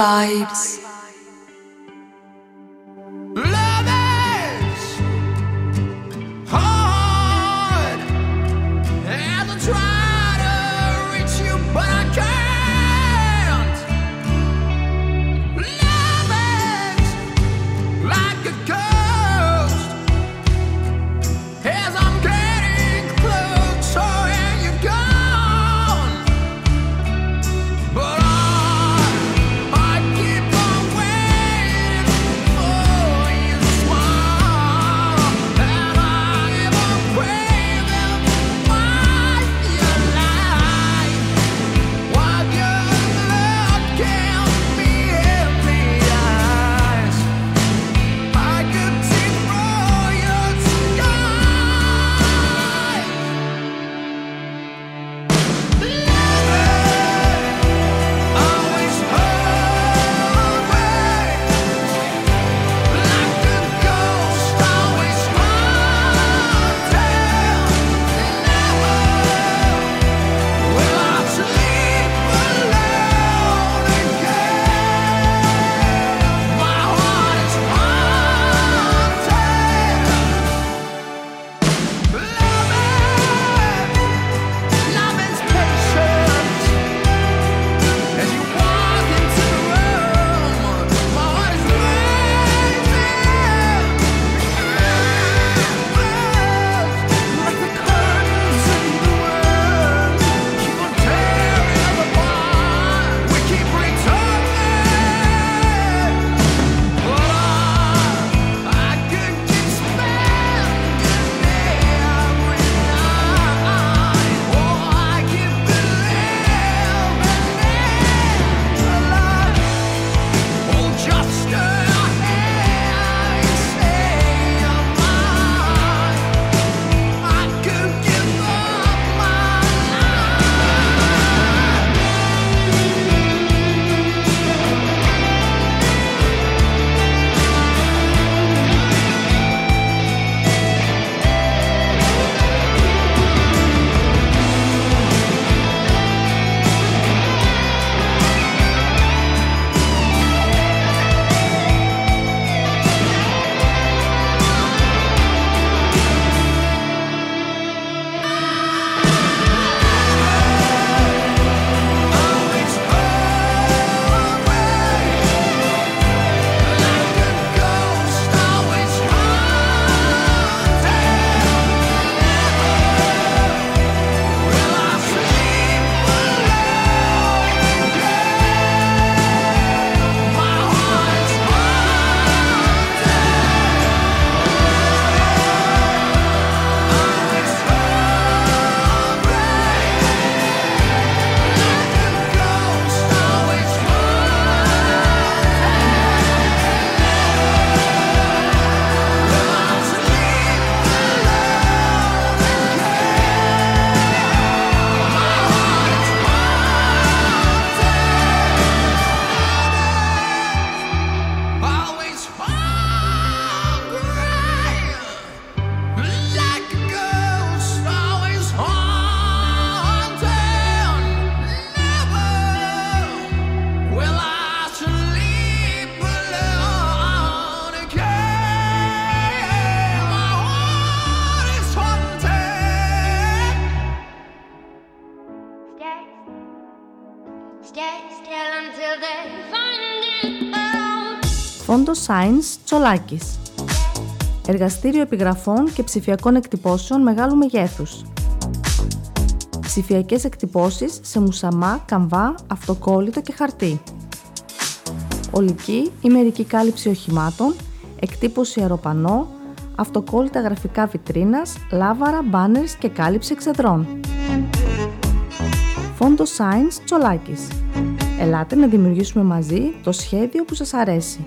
Vibes. Fontoscience Τσολάκης. Εργαστήριο επιγραφών και ψηφιακών εκτυπώσεων μεγάλου μεγέθους. Ψηφιακές εκτυπώσεις σε μουσαμά, καμβά, αυτοκόλλητο και χαρτί. Ολική ή μερική κάλυψη οχημάτων, εκτύπωση αεροπανό, αυτοκόλλητα γραφικά βιτρίνας, λάβαρα, μπάνερς και κάλυψη εξεδρών. Fontoscience Τσολάκης. Ελάτε να δημιουργήσουμε μαζί το σχέδιο που σας αρέσει.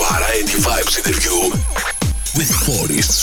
Variety Vibes interview with Forests.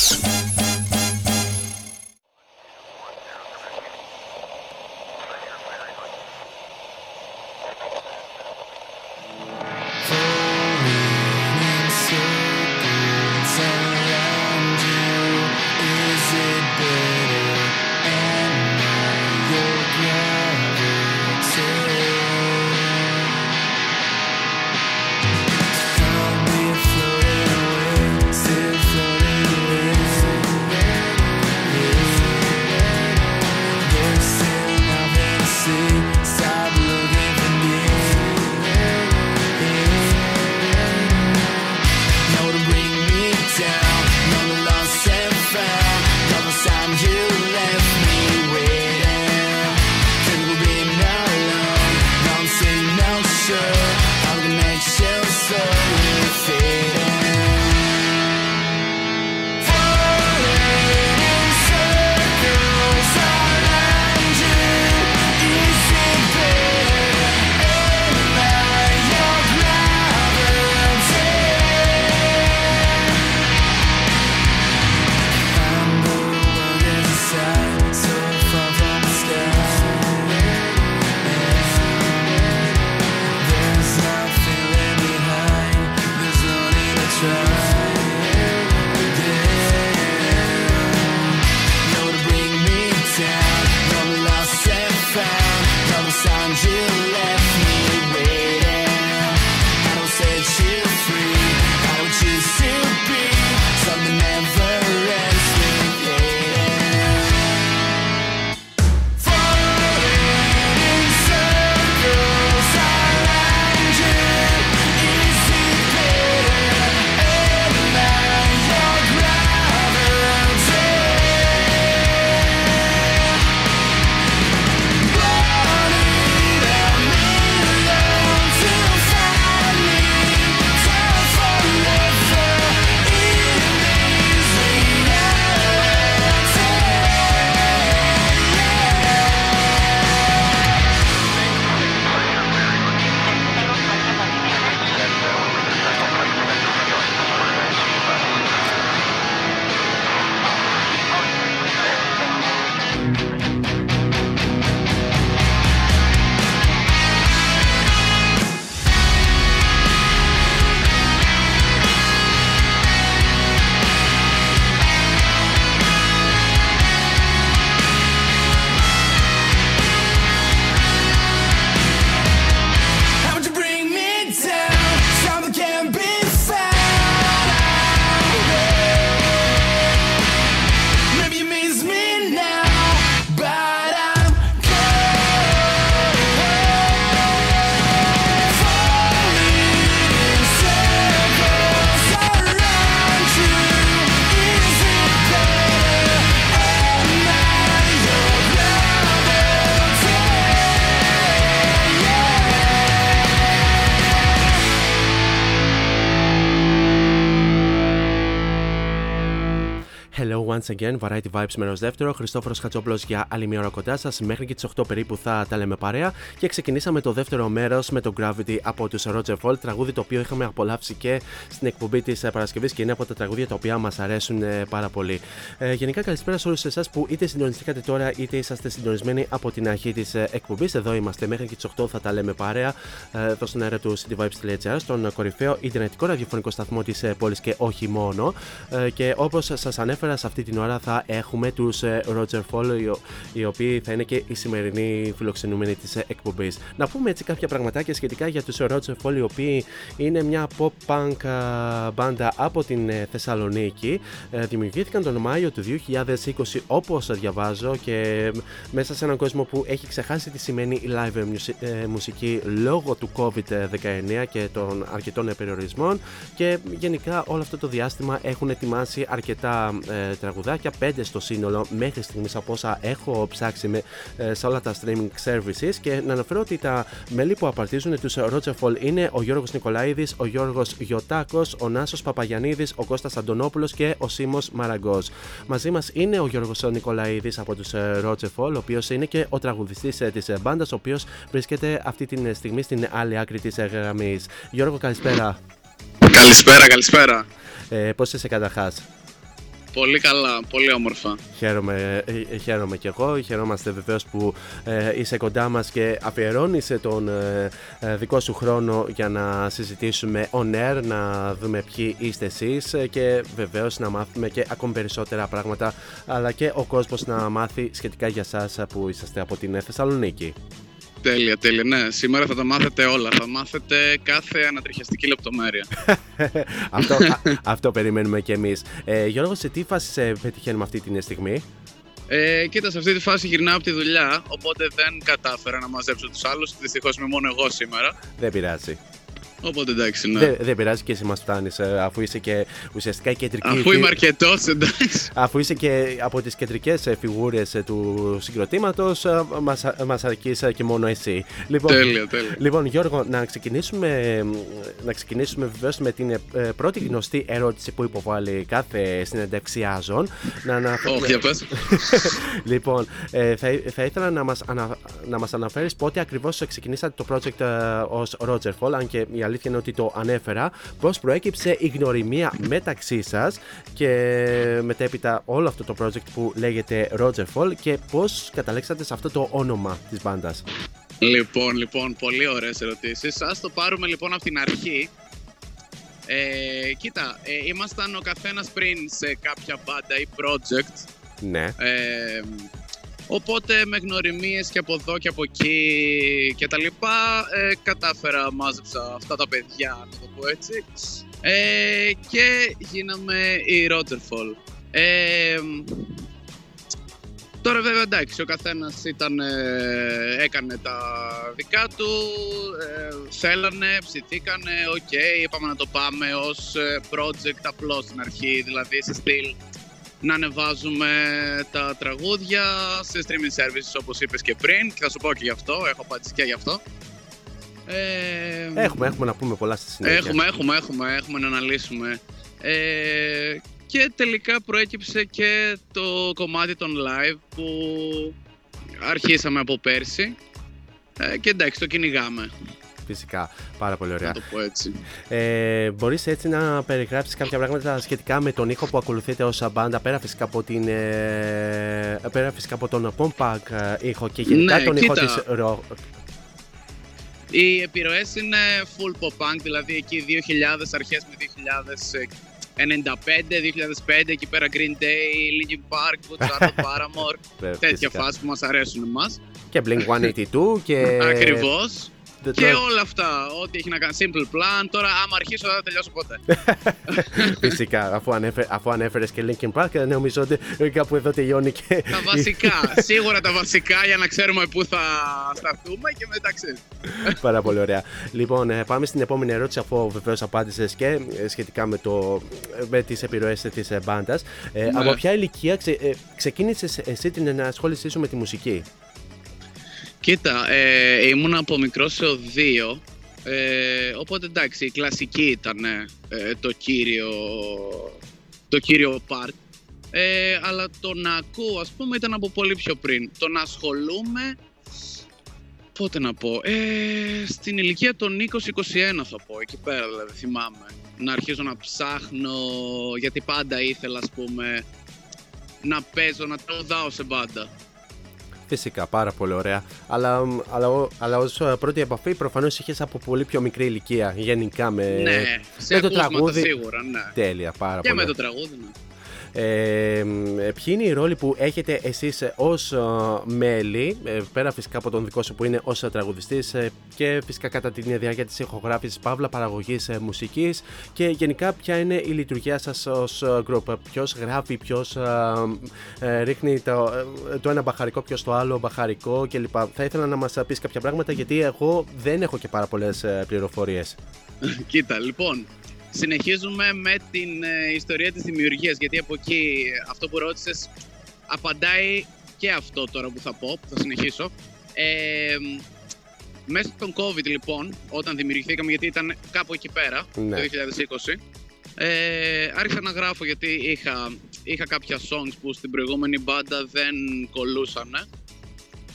Once again, Variety Vibes μέρος δεύτερο. Χριστόφορος Χατζόπλος για άλλη μία ώρα κοντά σας. Μέχρι και τις οκτώ περίπου θα τα λέμε παρέα. Και ξεκινήσαμε το δεύτερο μέρος με το Gravity από τους Rogerfall, τραγούδι το οποίο είχαμε απολαύσει και στην εκπομπή της Παρασκευής και είναι από τα τραγούδια τα οποία μας αρέσουν πάρα πολύ. Ε, γενικά, καλησπέρα σε όλους εσάς που είτε συντονιστήκατε τώρα είτε είσαστε συντονισμένοι από την αρχή της εκπομπής. Εδώ είμαστε μέχρι και τις οκτώ θα τα λέμε παρέα. Εδώ στον αέρα του City Vibes dot G R, στον κορυφαίο ιντερνετικό ραδιοφωνικό σταθμό της πόλης και όχι μόνο. Ε, και όπως σας ανέφερα, σε αυτή την ώρα θα έχουμε τους Rogerfall, οι οποίοι θα είναι και οι σημερινοί φιλοξενούμενοι της εκπομπής. Να πούμε έτσι κάποια πραγματάκια σχετικά για τους Rogerfall, οι οποίοι είναι μια pop-punk μπάντα από την Θεσσαλονίκη. Δημιουργήθηκαν τον Μάιο του δύο χιλιάδες είκοσι, όπως διαβάζω, και μέσα σε έναν κόσμο που έχει ξεχάσει τι σημαίνει η live μουσική λόγω του COVID δεκαεννιά και των αρκετών περιορισμών, και γενικά όλο αυτό το διάστημα έχουν ετοιμάσει αρκετά τραγουδάκια τραγουδάκια, πέντε στο σύνολο μέχρι στιγμής από όσα έχω ψάξει με, ε, σε όλα τα streaming services. Και να αναφέρω ότι τα μέλη που απαρτίζουν τους Rogerfall είναι ο Γιώργος Νικολαΐδης, ο Γιώργος Γιωτάκος, ο Νάσος Παπαγιαννίδης, ο Κώστας Αντωνόπουλος και ο Σίμος Μαραγκός. Μαζί μας είναι ο Γιώργος Νικολαΐδης από τους Rogerfall, ο οποίος είναι και ο τραγουδιστής της μπάντας, ο οποίος βρίσκεται αυτή τη στιγμή στην άλλη άκρη της γραμμής. Γιώργο, καλησπέρα. Καλησπέρα, καλησπέρα. Ε, πώς είσαι καταρχάς? Πολύ καλά, πολύ όμορφα. Χαίρομαι, χαίρομαι και εγώ. Χαιρόμαστε βεβαίως που ε, είσαι κοντά μας και αφιερώνεις τον ε, ε, δικό σου χρόνο για να συζητήσουμε on air, να δούμε ποιοι είστε εσείς και βεβαίως να μάθουμε και ακόμη περισσότερα πράγματα, αλλά και ο κόσμος να μάθει σχετικά για σας που είσαστε από την Θεσσαλονίκη. Τέλεια, τέλεια. Ναι, σήμερα θα τα μάθετε όλα. Θα μάθετε κάθε ανατριχιαστική λεπτομέρεια. αυτό, α, αυτό περιμένουμε κι εμείς. Ε, Γιώργο, σε τι φάση σε πετυχαίνουμε αυτή τη στιγμή? Ε, κοίτα, σε αυτή τη φάση γυρνάω από τη δουλειά, οπότε δεν κατάφερα να μαζέψω τους άλλους. Δυστυχώς είμαι μόνο εγώ σήμερα. Δεν πειράζει. Οπότε εντάξει, ναι. Δεν, δεν πειράζει και εσύ μας φτάνεις, αφού είσαι και ουσιαστικά κεντρική. Αφού είμαι αρκετός, εντάξει. Αφού είσαι και από τις κεντρικές φιγούρες του συγκροτήματος, μας, μας αρκείς και μόνο εσύ. Λοιπόν, τέλεια, τέλεια. Λοιπόν, Γιώργο, να ξεκινήσουμε, να ξεκινήσουμε βεβαίως με την πρώτη γνωστή ερώτηση που υποβάλλει κάθε συνεντευξιάζων. Να αναφέρουμε... Όχι, απέσαι. Λοιπόν, θα, θα ήθελα να μας, ανα, να μας αναφέρεις πότε ακριβώς ξεκινήσατε το project ως Rogerfall, αν και η αλήθεια είναι ότι το ανέφερα, πώς προέκυψε η γνωριμία μεταξύ σας και μετέπειτα όλο αυτό το project που λέγεται Rogerfall και πώς καταλέξατε σε αυτό το όνομα της μπάντας. Λοιπόν, λοιπόν, πολύ ωραίες ερωτήσεις. Ας το πάρουμε λοιπόν από την αρχή. Ε, κοίτα, ε, ήμασταν ο καθένας πριν σε κάποια μπάντα ή project. Ναι. Ε, Οπότε με γνωριμίες και από εδώ και από εκεί και τα λοιπά, ε, κατάφερα, μάζεψα αυτά τα παιδιά, να το πω έτσι, ε, και γίναμε η Rogerfall. Ε, τώρα βέβαια εντάξει, ο καθένας ήταν, ε, έκανε τα δικά του, ε, θέλανε, ψηθήκανε, οκ, okay, είπαμε να το πάμε ως project απλώς στην αρχή, δηλαδή σε στυλ. Να ανεβάζουμε τα τραγούδια σε streaming services, όπως είπες και πριν, και θα σου πω και γι' αυτό, έχω απάντηση και γι' αυτό. Ε, έχουμε, έχουμε να πούμε πολλά στη συνέχεια. Έχουμε, έχουμε, έχουμε, έχουμε να αναλύσουμε. Ε, και τελικά προέκυψε και το κομμάτι των live που αρχίσαμε από πέρσι, ε, και εντάξει, το κυνηγάμε. Φυσικά, πάρα πολύ ωραία. Να το πω έτσι. Ε, μπορείς έτσι να περιγράψεις κάποια πράγματα σχετικά με τον ήχο που ακολουθείτε ως μπάντα, πέρα φυσικά από, την, ε, πέρα φυσικά από τον punk ήχο και γενικά ναι, τον κοίτα. Ήχο της rock. Οι επιρροές είναι full pop punk, δηλαδή εκεί δύο χιλιάδες, αρχές με δύο χιλιάδες ενενήντα πέντε, δύο χιλιάδες πέντε, εκεί πέρα Green Day, Linkin Park, Good Charlotte, Paramore, τέτοια φάση που μας αρέσουν εμάς. Και Blink one eighty-two και... Ακριβώς. Και τώρα... όλα αυτά, ό,τι έχει να κάνει Simple Plan, τώρα άμα αρχίσω θα τελειώσω ποτέ. Φυσικά, αφού, ανέφερε, αφού ανέφερες και Linkin Park, νομίζω ότι κάπου εδώ τελειώνει και... Τα βασικά, σίγουρα τα βασικά για να ξέρουμε πού θα σταθούμε και μεταξύ. Πάρα πολύ ωραία. Λοιπόν, πάμε στην επόμενη ερώτηση, αφού βεβαίως απάντησες και σχετικά με, το, με τις επιρροές της μπάντας. Ναι. Ε, από ποια ηλικία ξε, ε, ξεκίνησες εσύ την ενασχόλησή σου με τη μουσική? Κοίτα, ε, ήμουν από μικρός έως δύο, ε, οπότε εντάξει, η κλασική ήταν ε, το κύριο το κύριο part, ε, αλλά το να ακούω, ας πούμε, ήταν από πολύ πιο πριν. Το να ασχολούμαι, πότε να πω, ε, στην ηλικία των είκοσι είκοσι ένα θα πω, εκεί πέρα δηλαδή θυμάμαι. Να αρχίζω να ψάχνω, γιατί πάντα ήθελα, ας πούμε, να παίζω, να τραγουδάω σε μπάντα. Φυσικά, πάρα πολύ ωραία. Αλλά, αλλά, αλλά ως πρώτη επαφή προφανώς είχες από πολύ πιο μικρή ηλικία γενικά με, ναι, σε με το τραγούδι. Σίγουρα, ναι. Τέλεια, πάρα και πολύ. Και με το τραγούδι, ναι. Ε, ποιοι είναι οι ρόλοι που έχετε εσείς ως μέλη, πέρα φυσικά από τον δικό σου που είναι ως τραγουδιστής και φυσικά κατά τη διάρκεια της ηχογράφησης, παύλα, παραγωγής μουσικής και γενικά ποια είναι η λειτουργία σας ως group? Ποιος γράφει, ποιος ε, ρίχνει το, το ένα μπαχαρικό, ποιος το άλλο μπαχαρικό κλπ. Θα ήθελα να μας πεις κάποια πράγματα γιατί εγώ δεν έχω και πάρα πολλές πληροφορίες. Κοίτα, λοιπόν. Συνεχίζουμε με την ε, ιστορία της δημιουργίας, γιατί από εκεί αυτό που ρώτησες απαντάει και αυτό τώρα που θα πω, που θα συνεχίσω. Ε, μέσα στον COVID λοιπόν, όταν δημιουργηθήκαμε, γιατί ήταν κάπου εκεί πέρα, ναι. το είκοσι είκοσι, ε, άρχισα να γράφω γιατί είχα, είχα κάποια songs που στην προηγούμενη μπάντα δεν κολλούσανε,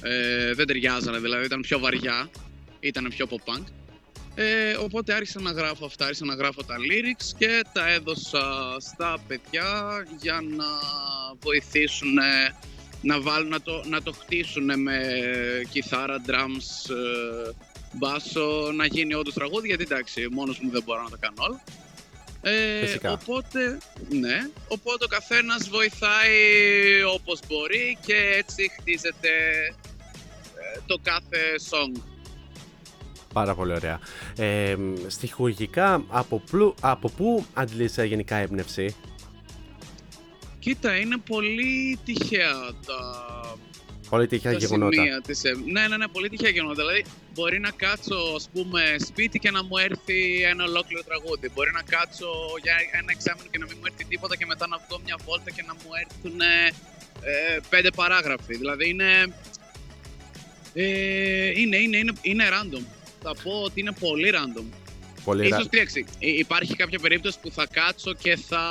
ε, δεν ταιριάζανε, δηλαδή ήταν πιο βαριά, ήταν πιο pop-punk. Ε, οπότε άρχισα να γράφω αυτά, άρχισα να γράφω τα lyrics και τα έδωσα στα παιδιά για να βοηθήσουν να, βάλουν, να, το, να το χτίσουν με κιθάρα, drums, μπάσο, να γίνει όντως τραγούδι, γιατί εντάξει, μόνος μου δεν μπορώ να τα κάνω όλα. Ε, οπότε, ναι, οπότε ο καθένας βοηθάει όπως μπορεί και έτσι χτίζεται το κάθε song. Πάρα πολύ ωραία. Ε, στοιχουργικά, από, πλου, από πού αντλήσα γενικά έμπνευση? Κοίτα, είναι πολύ τυχαία τα, πολύ τυχαία τα γεγονότα. Σημεία της. Ναι, ναι, ναι, πολύ τυχαία γεγονότα. Δηλαδή, μπορεί να κάτσω, ας πούμε, σπίτι και να μου έρθει ένα ολόκληρο τραγούδι. Μπορεί να κάτσω για ένα εξάμηνο και να μην μου έρθει τίποτα και μετά να βγω μια βόλτα και να μου έρθουν ε, πέντε παράγραφοι. Δηλαδή, είναι, ε, είναι, είναι, είναι, είναι random. Θα πω ότι είναι πολύ random. Πολύ ίσως τρίξει. Υπάρχει κάποια περίπτωση που θα κάτσω και θα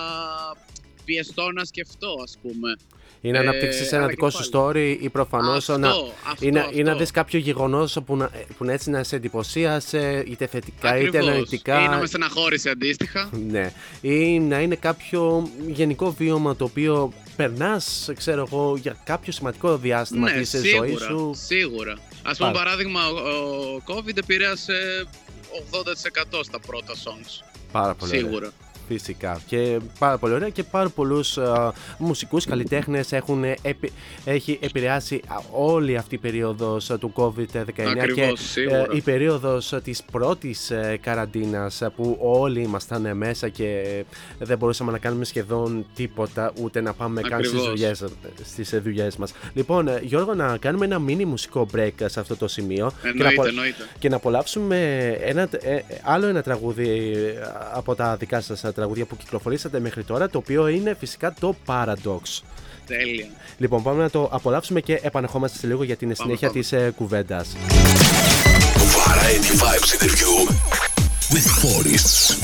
πιεστώ να σκεφτώ, ας πούμε. Είναι ε, αναπτύξεις ένα δικό σου story ή προφανώς αυτό, να, αυτό, είναι, αυτό. Ή να δεις κάποιο γεγονός που, να, που να έτσι να σε εντυπωσίασε, είτε θετικά ακριβώς. είτε αναλυτικά. Ή να με στεναχώρησε αντίστοιχα. Ναι. Ή να είναι κάποιο γενικό βίωμα το οποίο περνάς, ξέρω εγώ, για κάποιο σημαντικό διάστημα ναι, της σίγουρα, ζωής σου. Σίγουρα. Ας πούμε, παράδειγμα, ο COVID επηρέασε ογδόντα τοις εκατό στα πρώτα songs. Πάρα πολύ σίγουρα. Ωραία. Φυσικά. Και πάρα πολύ ωραία και πάρα πολλούς α, μουσικούς καλλιτέχνες έχουν, επι, έχει επηρεάσει όλη αυτή η περίοδος του COVID δεκαεννιά. Ακριβώς, και σίγουρα. Η περίοδος της πρώτης καραντίνας που όλοι ήμασταν μέσα και δεν μπορούσαμε να κάνουμε σχεδόν τίποτα, ούτε να πάμε καν στις δουλειές, στις δουλειές μας. Λοιπόν, Γιώργο, να κάνουμε ένα μίνι μουσικό break σε αυτό το σημείο εννοείται, και, να, εννοείται. και να απολαύσουμε ένα, άλλο ένα τραγούδι από τα δικά σας τραγούδια που κυκλοφορήσατε μέχρι τώρα, το οποίο είναι φυσικά το Paradox. Τέλεια. Λοιπόν, πάμε να το απολαύσουμε και επανερχόμαστε σε λίγο για την πάμε, συνέχεια πάμε. της ε, κουβέντας. Variety Vibes interview with Forests.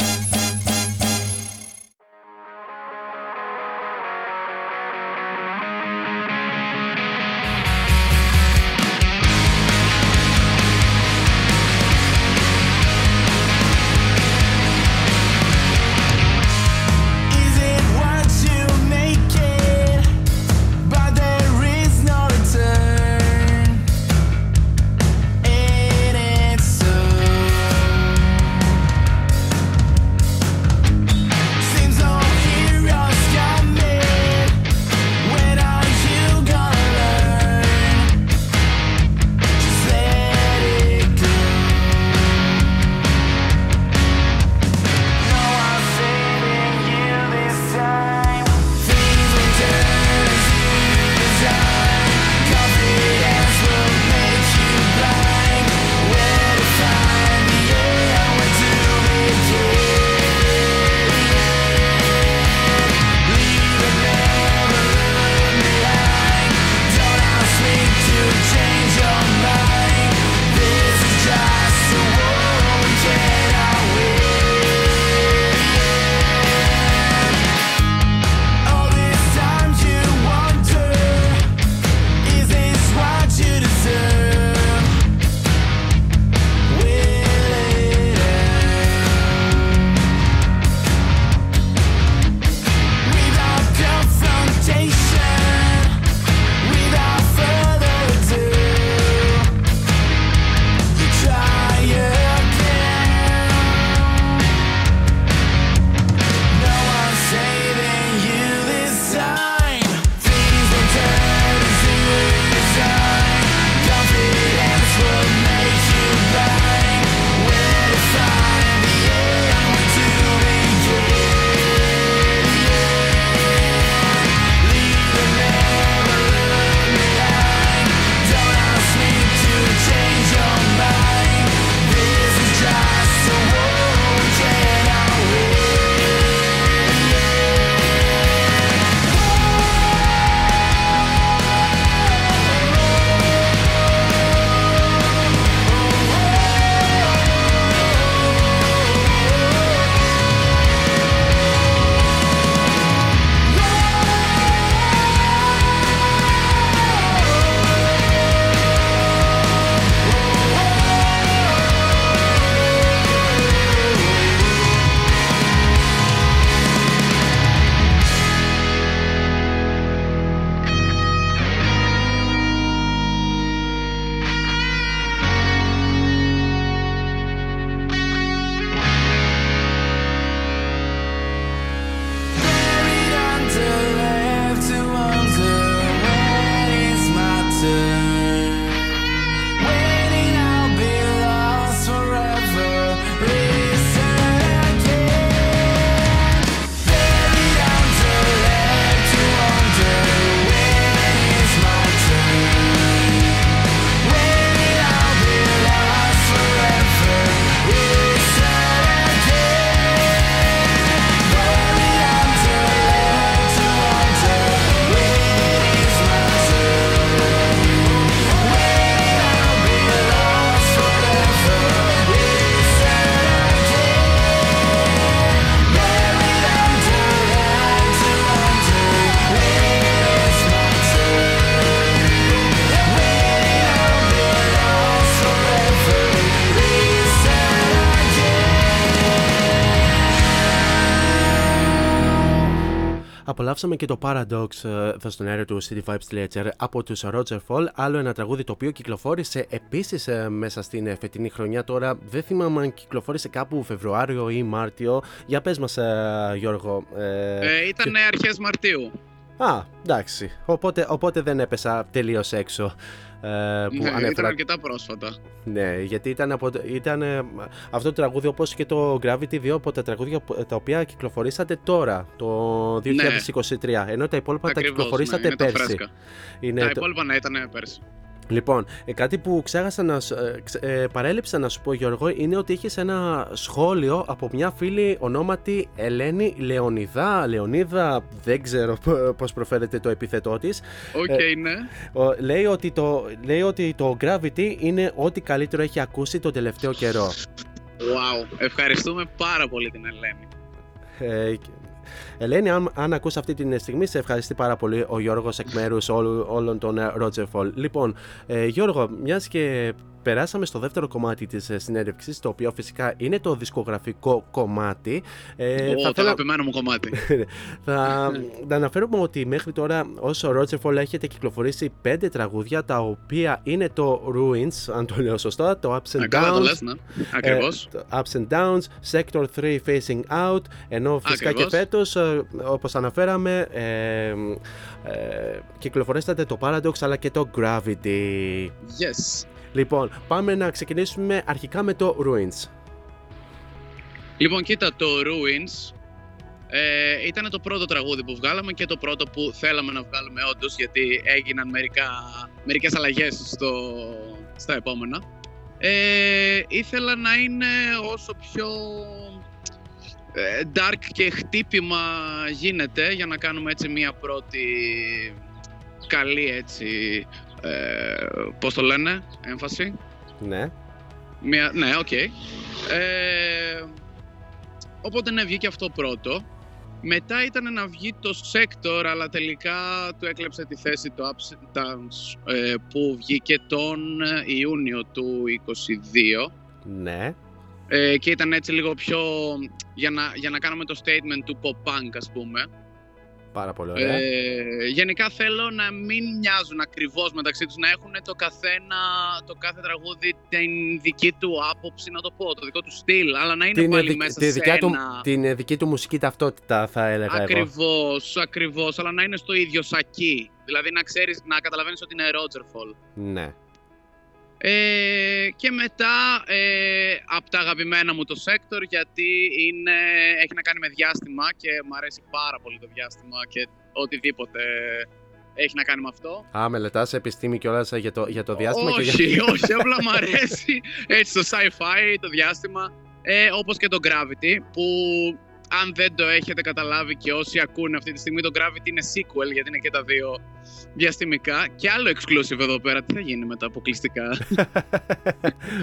Απολαύσαμε και το Paradox εδώ στον αέρα του CityVibes.gr από τους Rogerfall, άλλο ένα τραγούδι το οποίο κυκλοφόρησε επίσης μέσα στην φετινή χρονιά. Τώρα δεν θυμάμαι αν κυκλοφόρησε κάπου Φεβρουάριο ή Μάρτιο. Για πες μας, Γιώργο. Ε, ήταν και... αρχές Μαρτίου. Α, εντάξει. Οπότε, οπότε δεν έπεσα τελείως έξω. Ε, που ναι, ανέφερα... Ήταν αρκετά πρόσφατα. Ναι, γιατί ήταν, από... ήταν ε, αυτό το τραγούδι, όπως και το Gravity δύο, από τα τραγούδια τα οποία κυκλοφορήσατε τώρα, το είκοσι είκοσι τρία. Ναι. Ενώ τα υπόλοιπα ακριβώς, τα κυκλοφορήσατε ναι, πέρσι. Τα, είναι τα υπόλοιπα το... να ήταν πέρσι. Λοιπόν, κάτι που ξέχασα να, ε, παρέλειψα να σου πω, Γιώργο, είναι ότι είχες ένα σχόλιο από μια φίλη ονόματι Ελένη Λεωνιδά. Λεωνίδα, δεν ξέρω πώς προφέρεται το επίθετό της. Οκ, okay, ναι. Ε, λέει, ότι το, λέει ότι το Gravity είναι ό,τι καλύτερο έχει ακούσει τον τελευταίο καιρό. Wow, ευχαριστούμε πάρα πολύ την Ελένη. Ε, Ελένη, αν, αν ακούς αυτή την στιγμή, σε ευχαριστεί πάρα πολύ ο Γιώργος εκ μέρους όλου, όλων των Rogerfall. Λοιπόν, ε, Γιώργο, μιας και περάσαμε στο δεύτερο κομμάτι της συνέντευξης, το οποίο φυσικά είναι το δισκογραφικό κομμάτι. Ε, Ω, θα το αγαπημένο μου κομμάτι. θα, θα αναφέρουμε ότι μέχρι τώρα ως Rogerfall έχετε κυκλοφορήσει πέντε τραγούδια, τα οποία είναι το Ruins, αν το λέω σωστά, το Ups and Καλά, Downs, το λες, ναι. Ακριβώς. Ε, Ups and Downs, Sector τρία Facing Out, ενώ φυσικά Ακριβώς. και φέτος, όπως αναφέραμε, ε, ε, κυκλοφορήσατε το Paradox αλλά και το Gravity. Yes. Λοιπόν, πάμε να ξεκινήσουμε αρχικά με το Ruins. Λοιπόν, κοίτα, το Ruins ε, ήταν το πρώτο τραγούδι που βγάλαμε και το πρώτο που θέλαμε να βγάλουμε όντως, γιατί έγιναν μερικά, μερικές αλλαγές στο, στα επόμενα. Ε, ήθελα να είναι όσο πιο ε, dark και χτύπημα γίνεται, για να κάνουμε έτσι μία πρώτη καλή έτσι... Ε, πώς το λένε, έμφαση. Ναι. Μια, ναι, οκ. Okay. Ε, οπότε ναι, βγήκε αυτό πρώτο. Μετά ήταν να βγει το Sector, αλλά τελικά του έκλεψε τη θέση το Ups and Downs, ε, που βγήκε τον Ιούνιο του είκοσι δύο. Ναι. Ε, και ήταν έτσι λίγο πιο, για να, για να κάνουμε το statement του pop-punk, ας πούμε. Πάρα πολύ ωραία. Ε, γενικά θέλω να μην μοιάζουν ακριβώς μεταξύ τους, να έχουν το καθένα, το κάθε τραγούδι την δική του άποψη, να το πω, το δικό του στυλ, αλλά να είναι την πάλι δι, μέσα τη σε ένα... Του, την δική του μουσική ταυτότητα θα έλεγα ακριβώς, εγώ. Ακριβώς, αλλά να είναι στο ίδιο σακί, δηλαδή να ξέρεις, να καταλαβαίνεις ότι είναι Rogerfall. Ναι. Ε, και μετά ε, από τα αγαπημένα μου το Sector, γιατί είναι, έχει να κάνει με διάστημα και μου αρέσει πάρα πολύ το διάστημα και οτιδήποτε έχει να κάνει με αυτό. Α, μελετάς επιστήμη κιόλας για το, για το διάστημα. Όχι, και για... όχι, απλά μου αρέσει έτσι το sci-fi, το διάστημα, ε, όπως και το Gravity, που αν δεν το έχετε καταλάβει και όσοι ακούνε αυτή τη στιγμή, το Gravity είναι sequel, γιατί είναι και τα δύο διαστημικά. Και άλλο exclusive εδώ πέρα, τι θα γίνει με τα αποκλειστικά.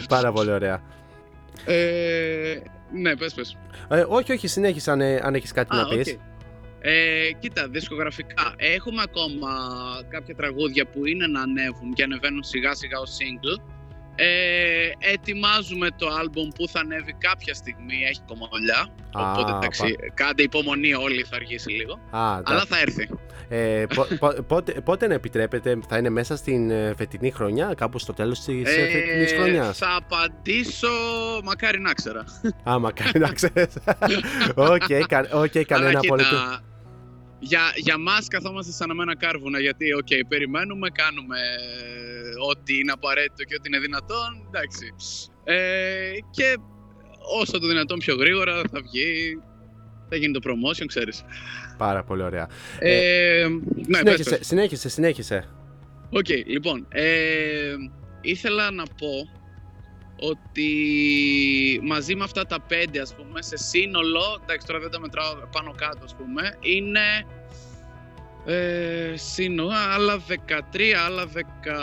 Πάρα πολύ ωραία. Ε, ναι, πες, πες. Ε, όχι, όχι, συνέχισε αν, αν έχεις κάτι Α, να πεις. Okay. Ε, κοίτα, δισκογραφικά, έχουμε ακόμα κάποια τραγούδια που είναι να ανέβουν και ανεβαίνουν σιγά σιγά ως single. Ε, ετοιμάζουμε το άλμπουμ που θα ανέβει κάποια στιγμή, έχει κομμωλιά. Οπότε εντάξει, κάντε υπομονή όλοι, θα αργήσει λίγο. Α, αλλά θα έρθει. Ε, πο, πο, πότε, πότε να επιτρέπετε, θα είναι μέσα στην φετινή χρονιά, κάπου στο τέλος της ε, φετινής χρονιάς? Θα απαντήσω, μακάρι να ξέρα. Α, μακάρι να ξέρεις. Οκ, κανένα απολύτου. Για, για μας καθόμαστε σαν αμένα κάρβουνα, γιατί οκ, okay, περιμένουμε, κάνουμε ό,τι είναι απαραίτητο και ό,τι είναι δυνατόν, εντάξει. Ε, και όσο το δυνατόν πιο γρήγορα θα βγει, θα γίνει το promotion, ξέρεις. Πάρα πολύ ωραία. Ε, ε, ναι, συνέχισε, πες. συνέχισε, συνέχισε. Οκ, okay, λοιπόν, ε, ήθελα να πω ότι μαζί με αυτά τα πέντε, ας πούμε, σε σύνολο, εντάξει, τώρα δεν τα μετράω πάνω κάτω, ας πούμε, είναι ε, σύνολο, άλλα δεκατρία, άλλα δέκα,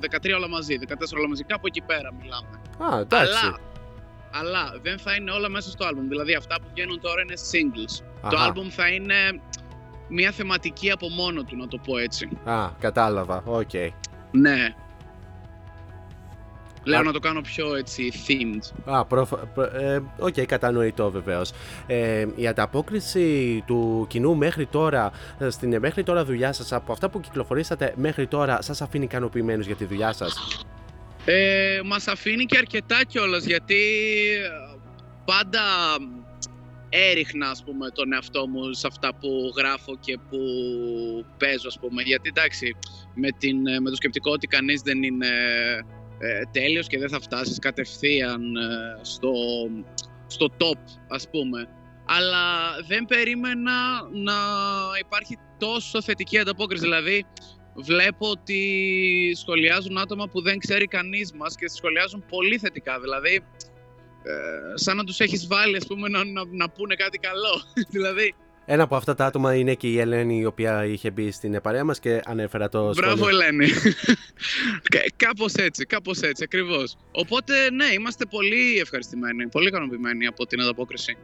δεκατρία όλα μαζί, δεκατέσσερα όλα μαζί, κάπου εκεί πέρα μιλάμε. Α, εντάξει. Αλλά, αλλά δεν θα είναι όλα μέσα στο άλμπουμ, δηλαδή αυτά που βγαίνουν τώρα είναι singles. Αχα. Το άλμπουμ θα είναι μια θεματική από μόνο του, να το πω έτσι. Α, κατάλαβα, οκ. Okay. Ναι. Λέω να το κάνω πιο έτσι themed. Α, προ... ε, okay, κατανοητό βεβαίως. Ε, η ανταπόκριση του κοινού μέχρι τώρα, στην μέχρι τώρα δουλειά σας, από αυτά που κυκλοφορήσατε μέχρι τώρα, σας αφήνει ικανοποιημένους για τη δουλειά σας? Ε, μας αφήνει και αρκετά κιόλας, γιατί πάντα έριχνα, ας πούμε, τον εαυτό μου σε αυτά που γράφω και που παίζω, ας πούμε. Γιατί εντάξει, με, την, με το σκεπτικό ότι κανείς δεν είναι ε, τέλειος και δεν θα φτάσεις κατευθείαν ε, στο, στο top, ας πούμε. Αλλά δεν περίμενα να υπάρχει τόσο θετική ανταπόκριση. Δηλαδή βλέπω ότι σχολιάζουν άτομα που δεν ξέρει κανείς μας και σχολιάζουν πολύ θετικά. Δηλαδή Ε, σαν να τους έχεις βάλει, ας πούμε, να, να, να πούνε κάτι καλό. Δηλαδή, ένα από αυτά τα άτομα είναι και η Ελένη, η οποία είχε μπει στην παρέα μας και ανέφερα το σχόλιο. Μπράβο, Ελένη. Κάπως έτσι, κάπως έτσι, ακριβώς. Οπότε, ναι, είμαστε πολύ ευχαριστημένοι, πολύ ικανοποιημένοι από την ανταπόκριση.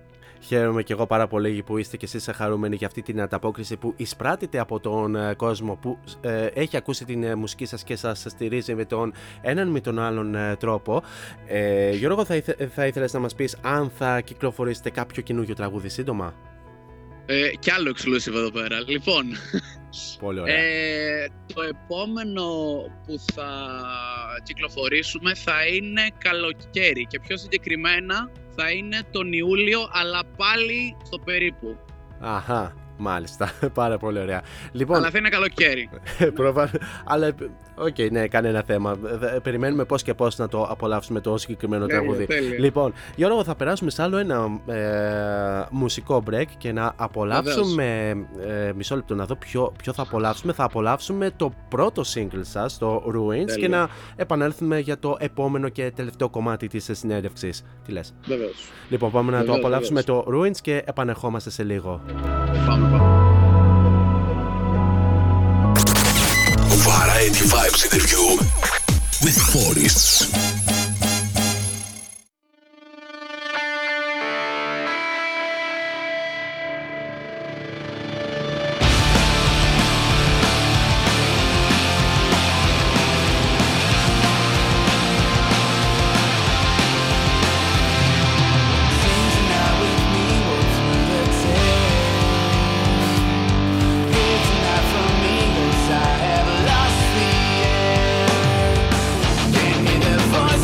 Χαίρομαι και εγώ πάρα πολύ που είστε και εσείς χαρούμενοι για αυτή την ανταπόκριση που εισπράττεται από τον κόσμο που ε, έχει ακούσει την μουσική σας και σας στηρίζει με τον έναν με τον άλλον τρόπο. Ε, Γιώργο, θα, ήθε, θα ήθελες να μας πεις αν θα κυκλοφορήσετε κάποιο καινούργιο τραγούδι σύντομα? Ε, κι άλλο exclusive εδώ πέρα. Λοιπόν, πολύ ωραία. Ε, το επόμενο που θα κυκλοφορήσουμε θα είναι καλοκαίρι και πιο συγκεκριμένα θα είναι τον Ιούλιο, αλλά πάλι στο περίπου. Αχα, μάλιστα. Πάρα πολύ ωραία. Λοιπόν, αλλά θα είναι καλοκαίρι. Προφανώς. Αλλά, οκ, okay, ναι, κανένα θέμα. Περιμένουμε πώς και πώς να το απολαύσουμε το συγκεκριμένο τέλειο, τραγούδι. Τέλειο. Λοιπόν, Γιώργο, θα περάσουμε σε άλλο ένα ε, μουσικό break και να απολαύσουμε. Ε, μισό λεπτό να δω ποιο, ποιο θα απολαύσουμε. Θα απολαύσουμε το πρώτο single σας, το Ruins, τέλειο, και να επανέλθουμε για το επόμενο και τελευταίο κομμάτι της συνέντευξης. Τι λες? Βεβαίως. Λοιπόν, πάμε να βεβαίως, το απολαύσουμε βεβαίως. το Ruins και επανερχόμαστε σε λίγο. Πάμε, πάμε. Variety Vibes interview with Forests. Voice